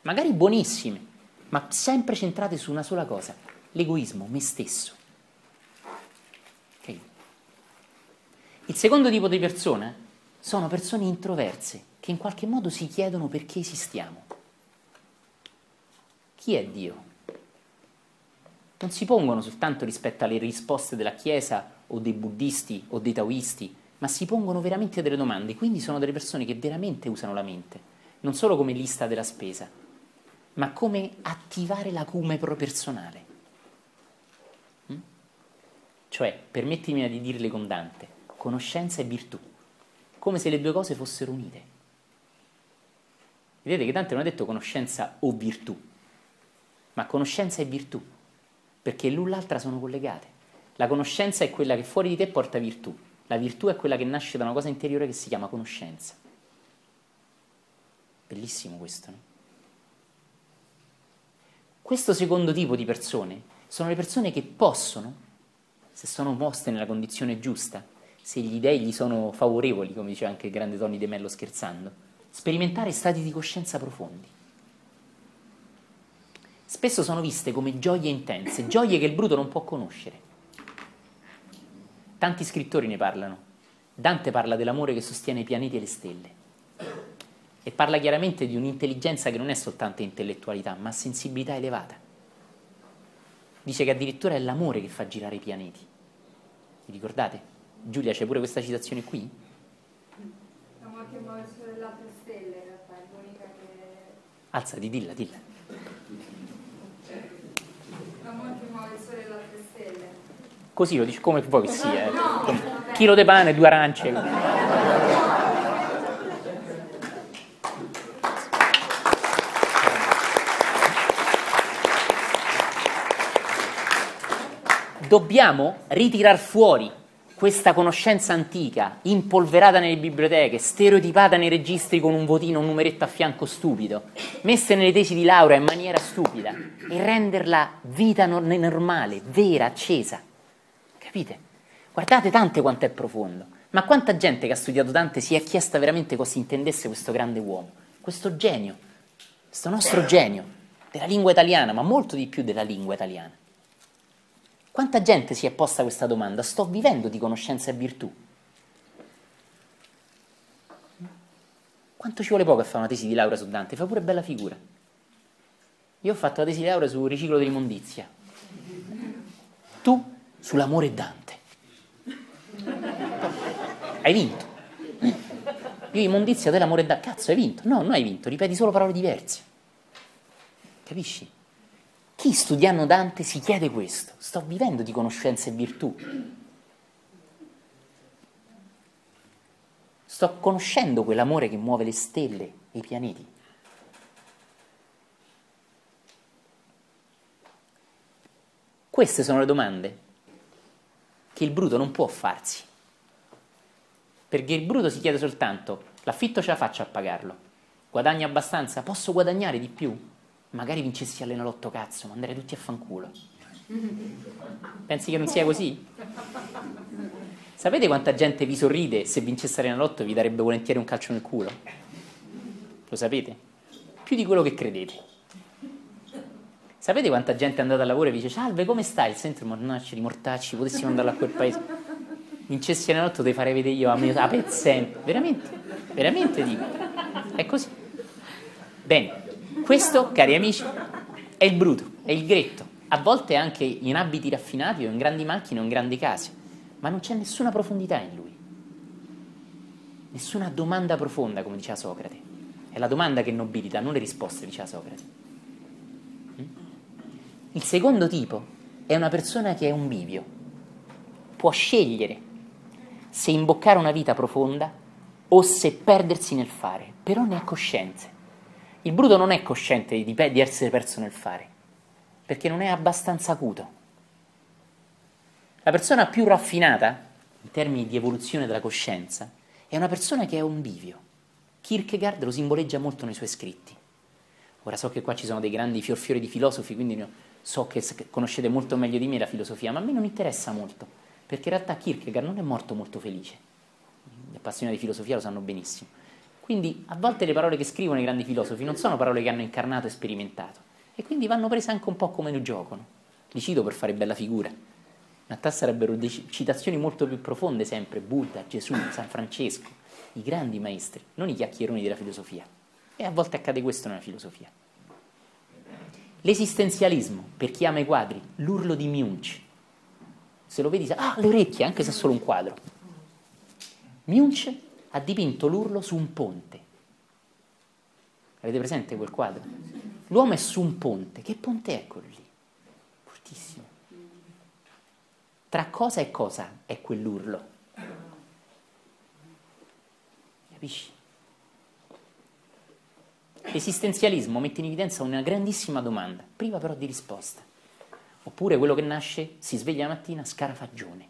magari buonissime, ma sempre centrate su una sola cosa. L'egoismo, me stesso. Okay. Il secondo tipo di persona sono persone introverse che in qualche modo si chiedono perché esistiamo. Chi è Dio? Non si pongono soltanto rispetto alle risposte della Chiesa o dei buddisti o dei taoisti, ma si pongono veramente delle domande, quindi sono delle persone che veramente usano la mente, non solo come lista della spesa, ma come attivare l'acume personale. Mm? Cioè, permettimi di dirle con Dante, conoscenza e virtù, come se le due cose fossero unite. Vedete che Dante non ha detto conoscenza o virtù, ma conoscenza e virtù, perché l'un l'altra sono collegate. La conoscenza è quella che fuori di te porta virtù. La virtù è quella che nasce da una cosa interiore che si chiama conoscenza. Bellissimo questo, no? Questo secondo tipo di persone sono le persone che possono, se sono poste nella condizione giusta, se gli dèi gli sono favorevoli, come diceva anche il grande Tony De Mello scherzando, sperimentare stati di coscienza profondi. Spesso sono viste come gioie intense, gioie che il bruto non può conoscere. Tanti scrittori ne parlano. Dante parla dell'amore che sostiene i pianeti e le stelle e parla chiaramente di un'intelligenza che non è soltanto intellettualità, ma sensibilità elevata. Dice che addirittura è l'amore che fa girare i pianeti. Vi ricordate? Giulia, c'è pure questa citazione qui? L'amore che muove sulle altre stelle, in realtà, è l'unica che... Alzati, dilla, dilla. L'amore che muove sulle altre stelle. Così lo dici, come vuoi che sia, eh. No. Chilo di pane, due arance. Dobbiamo ritirar fuori questa conoscenza antica, impolverata nelle biblioteche, stereotipata nei registri con un votino, un numeretto a fianco stupido, messa nelle tesi di laurea in maniera stupida, e renderla vita normale, vera, accesa. Capite? Guardate Dante quanto è profondo, ma quanta gente che ha studiato Dante si è chiesta veramente cosa intendesse questo grande uomo, questo genio, questo nostro genio della lingua italiana, ma molto di più della lingua italiana. Quanta gente si è posta questa domanda? Sto vivendo di conoscenza e virtù? Quanto ci vuole poco a fare una tesi di laurea su Dante? Fa pure bella figura. Io ho fatto la tesi di laurea sul riciclo dell'immondizia. Tu? Sull'amore Dante. Hai vinto. Io immondizia dell'amore Dante. Cazzo, hai vinto. No, non hai vinto, ripeti solo parole diverse. Capisci? Chi studiando Dante si chiede questo? Sto vivendo di conoscenza e virtù. Sto conoscendo quell'amore che muove le stelle e i pianeti. Queste sono le domande che il bruto non può farsi, perché il bruto si chiede soltanto: l'affitto ce la faccio a pagarlo, guadagno abbastanza, posso guadagnare di più, magari vincessi all'enalotto, cazzo, ma andrei tutti a fanculo. Pensi che non sia così? Sapete quanta gente vi sorride? Se vincesse all'enalotto vi darebbe volentieri un calcio nel culo, lo sapete? Più di quello che credete. Sapete quanta gente è andata al lavoro e vi dice: salve, come stai? Il centro, mannaggia di mortacci, potessimo andare a quel paese. Vincessi la notte, te farei vedere io a me, a pezzente. Veramente, veramente dico. È così. Bene, questo, cari amici, è il bruto, è il gretto. A volte anche in abiti raffinati o in grandi macchine o in grandi case. Ma non c'è nessuna profondità in lui. Nessuna domanda profonda, come diceva Socrate. È la domanda che nobilita, non le risposte, diceva Socrate. Il secondo tipo è una persona che è un bivio, può scegliere se imboccare una vita profonda o se perdersi nel fare, però ne ha coscienza. Il bruto non è cosciente di, pe- di essere perso nel fare, perché non è abbastanza acuto. La persona più raffinata, in termini di evoluzione della coscienza, è una persona che è un bivio. Kierkegaard lo simboleggia molto nei suoi scritti. Ora so che qua ci sono dei grandi fiorfiori di filosofi, quindi ne... So che conoscete molto meglio di me la filosofia, ma a me non interessa molto, perché in realtà Kierkegaard non è morto molto felice. Gli appassionati di filosofia lo sanno benissimo. Quindi a volte le parole che scrivono i grandi filosofi non sono parole che hanno incarnato e sperimentato, e quindi vanno prese anche un po' come ne giocano. Li cito per fare bella figura. In realtà sarebbero citazioni molto più profonde sempre, Buddha, Gesù, San Francesco. i grandi maestri, non i chiacchieroni della filosofia. E a volte accade questo nella filosofia. L'esistenzialismo, per chi ama i quadri, l'urlo di Munch. Se lo vedi, sa, ah, le orecchie, anche se è solo un quadro. Munch ha dipinto l'urlo su un ponte. Avete presente quel quadro? L'uomo è su un ponte. Che ponte è quello lì? Fortissimo. Tra cosa e cosa è quell'urlo? Capisci? L'esistenzialismo mette in evidenza una grandissima domanda, priva però di risposta. Oppure quello che nasce, si sveglia la mattina, Scarafagione.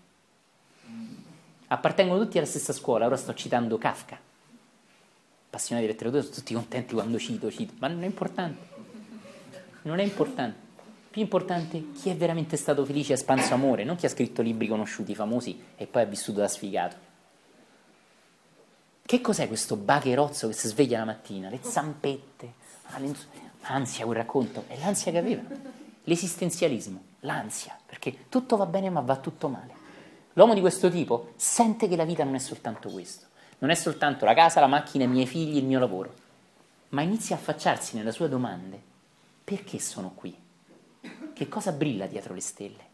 Appartengono tutti alla stessa scuola, ora sto citando Kafka. Appassionati di letteratura, sono tutti contenti quando cito, cito, ma non è importante. Non è importante. Più importante, chi è veramente stato felice e espanso amore, non chi ha scritto libri conosciuti, famosi, e poi ha vissuto da sfigato. Che cos'è questo bacherozzo che si sveglia la mattina? Le zampette, l'ansia, quel racconto, è l'ansia che aveva. L'esistenzialismo, l'ansia, perché tutto va bene ma va tutto male. L'uomo di questo tipo sente che la vita non è soltanto questo, non è soltanto la casa, la macchina, i miei figli, il mio lavoro, ma inizia a affacciarsi nelle sue domande: perché sono qui? Che cosa brilla dietro le stelle?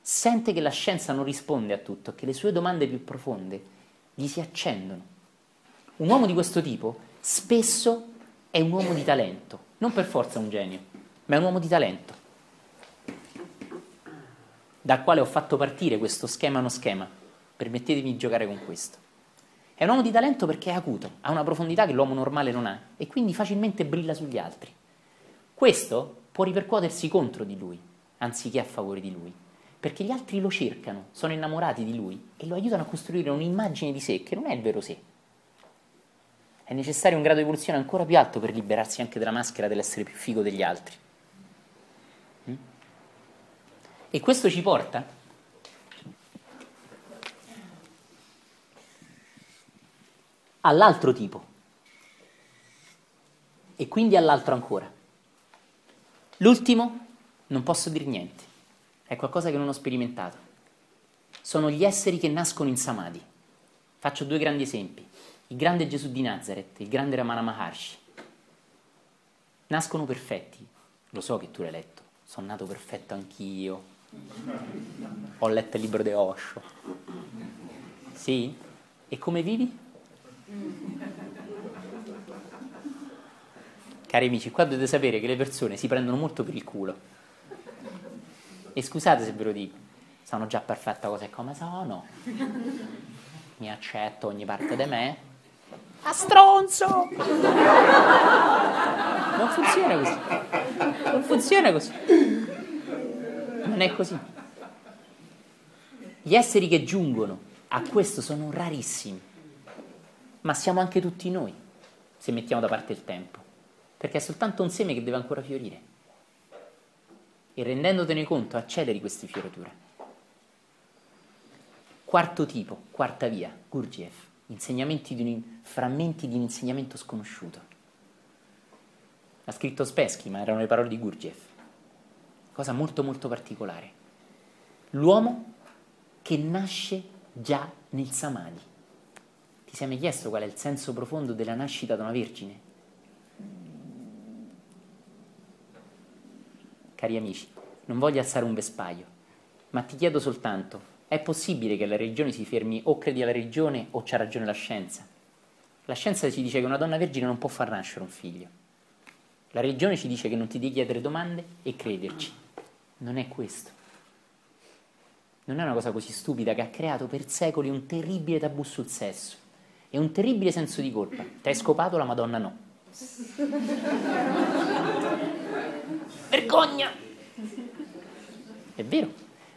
Sente che la scienza non risponde a tutto, che le sue domande più profonde gli si accendono. Un uomo di questo tipo spesso è un uomo di talento, non per forza un genio, ma è un uomo di talento, dal quale ho fatto partire questo schema no schema. Permettetemi di giocare con questo. È un uomo di talento perché è acuto, ha una profondità che l'uomo normale non ha e quindi facilmente brilla sugli altri. Questo può ripercuotersi contro di lui, anziché a favore di lui, perché gli altri lo cercano, sono innamorati di lui e lo aiutano a costruire un'immagine di sé che non è il vero sé. È necessario un grado di evoluzione ancora più alto per liberarsi anche dalla maschera dell'essere più figo degli altri. E questo ci porta all'altro tipo, e quindi all'altro ancora. L'ultimo, non posso dire niente. È qualcosa che non ho sperimentato. Sono gli esseri che nascono in Samadhi. Faccio due grandi esempi. Il grande Gesù di Nazareth, il grande Ramana Maharshi. Nascono perfetti. Lo so che tu l'hai letto. Sono nato perfetto anch'io. Ho letto il libro di Osho. Sì? E come vivi? Cari amici, qua dovete sapere che le persone si prendono molto per il culo. E scusate se ve lo dico, sono già perfetta così come sono, mi accetto ogni parte di me, a stronzo! Non funziona così, non funziona così, non è così. Gli esseri che giungono a questo sono rarissimi, ma siamo anche tutti noi, se mettiamo da parte il tempo, perché è soltanto un seme che deve ancora fiorire. E rendendotene conto acceleri queste fioriture. Quarto tipo, quarta via, Gurdjieff, insegnamenti di un, frammenti di un insegnamento sconosciuto. L'ha scritto Spesky, ma erano le parole di Gurdjieff. Cosa molto molto particolare. L'uomo che nasce già nel Samadhi. Ti sei mai chiesto qual è il senso profondo della nascita da una vergine? Cari amici, non voglio alzare un vespaio, ma ti chiedo soltanto, è possibile che la religione si fermi o credi alla religione o c'ha ragione la scienza? La scienza ci dice che una donna vergine non può far nascere un figlio. La religione ci dice che non ti devi chiedere domande e crederci. Non è questo. Non è una cosa così stupida che ha creato per secoli un terribile tabù sul sesso e un terribile senso di colpa. Ti hai scopato, la Madonna no. Vergogna! È vero,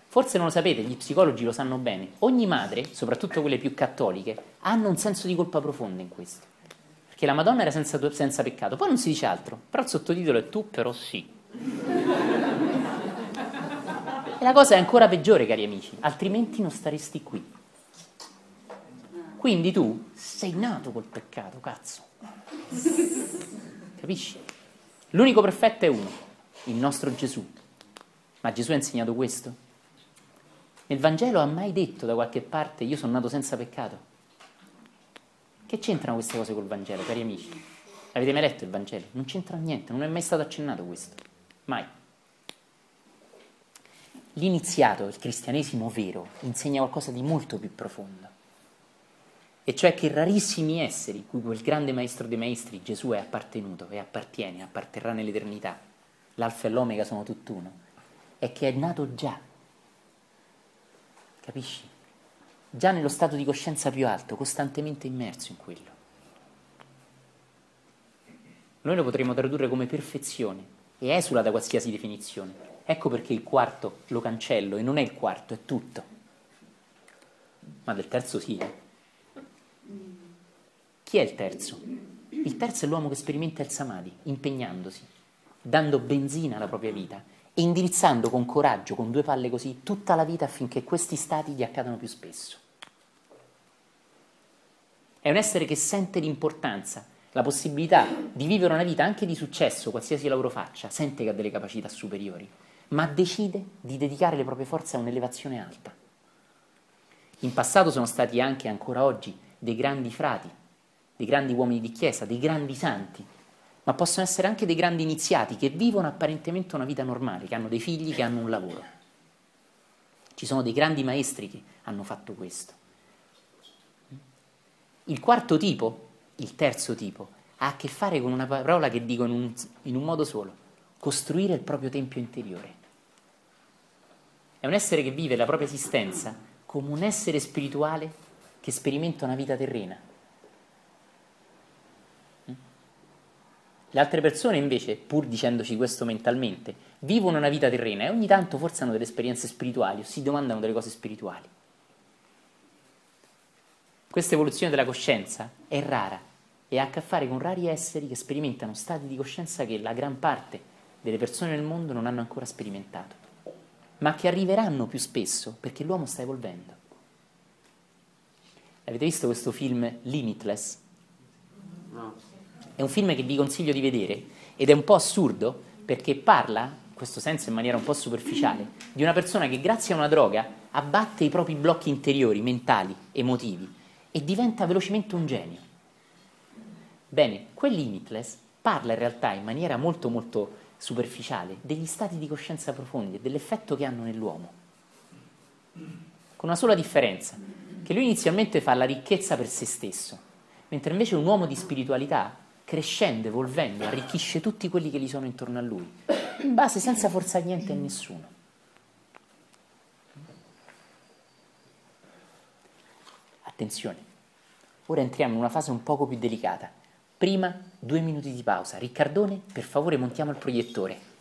forse non lo sapete, gli psicologi lo sanno bene. Ogni madre, soprattutto quelle più cattoliche, hanno un senso di colpa profondo in questo. Perché la Madonna era senza, senza peccato, poi non si dice altro, però il sottotitolo è tu però sì. E la cosa è ancora peggiore, cari amici, altrimenti non staresti qui. Quindi tu sei nato col peccato, cazzo. Capisci? L'unico perfetto è uno, il nostro Gesù. Ma Gesù ha insegnato questo? Nel Vangelo ha mai detto da qualche parte io sono nato senza peccato? Che c'entrano queste cose col Vangelo, cari amici? Avete mai letto il Vangelo? Non c'entra niente, non è mai stato accennato questo. Mai. L'iniziato, il cristianesimo vero, insegna qualcosa di molto più profondo. E cioè che rarissimi esseri, in cui quel grande maestro dei maestri, Gesù, è appartenuto e appartiene, apparterrà nell'eternità, l'alfa e l'omega sono tutt'uno, è che è nato già. Capisci? Già nello stato di coscienza più alto, costantemente immerso in quello. Noi lo potremmo tradurre come perfezione, e esula da qualsiasi definizione. Ecco perché il quarto lo cancello, e non è il quarto, è tutto. Ma del terzo sì, eh? Chi è il terzo? Il terzo è l'uomo che sperimenta il samadhi, impegnandosi, dando benzina alla propria vita e indirizzando con coraggio, con due palle così, tutta la vita affinché questi stati gli accadano più spesso. È un essere che sente l'importanza, la possibilità di vivere una vita anche di successo, qualsiasi lavoro faccia, sente che ha delle capacità superiori, ma decide di dedicare le proprie forze a un'elevazione alta. In passato sono stati anche, ancora oggi, dei grandi frati, dei grandi uomini di chiesa, dei grandi santi, ma possono essere anche dei grandi iniziati che vivono apparentemente una vita normale, che hanno dei figli, che hanno un lavoro. Ci sono dei grandi maestri che hanno fatto questo. Il quarto tipo, il terzo tipo, ha a che fare con una parola che dico in un, in un modo solo: costruire il proprio tempio interiore. È un essere che vive la propria esistenza come un essere spirituale che sperimenta una vita terrena. Le altre persone invece, pur dicendoci questo mentalmente, vivono una vita terrena e ogni tanto forse hanno delle esperienze spirituali o si domandano delle cose spirituali. Questa evoluzione della coscienza è rara e ha a che fare con rari esseri che sperimentano stati di coscienza che la gran parte delle persone nel mondo non hanno ancora sperimentato, ma che arriveranno più spesso perché l'uomo sta evolvendo. Avete visto questo film Limitless? No. È un film che vi consiglio di vedere ed è un po' assurdo perché parla, in questo senso in maniera un po' superficiale, di una persona che grazie a una droga abbatte i propri blocchi interiori, mentali, emotivi e diventa velocemente un genio. Bene, quel Limitless parla in realtà in maniera molto molto superficiale degli stati di coscienza profondi e dell'effetto che hanno nell'uomo. Con una sola differenza, che lui inizialmente fa la ricchezza per se stesso, mentre invece un uomo di spiritualità, crescendo, evolvendo, arricchisce tutti quelli che gli sono intorno a lui, in base senza forzare niente a nessuno. Attenzione, ora entriamo in una fase un poco più delicata. Prima due minuti di pausa. Riccardone, per favore montiamo il proiettore.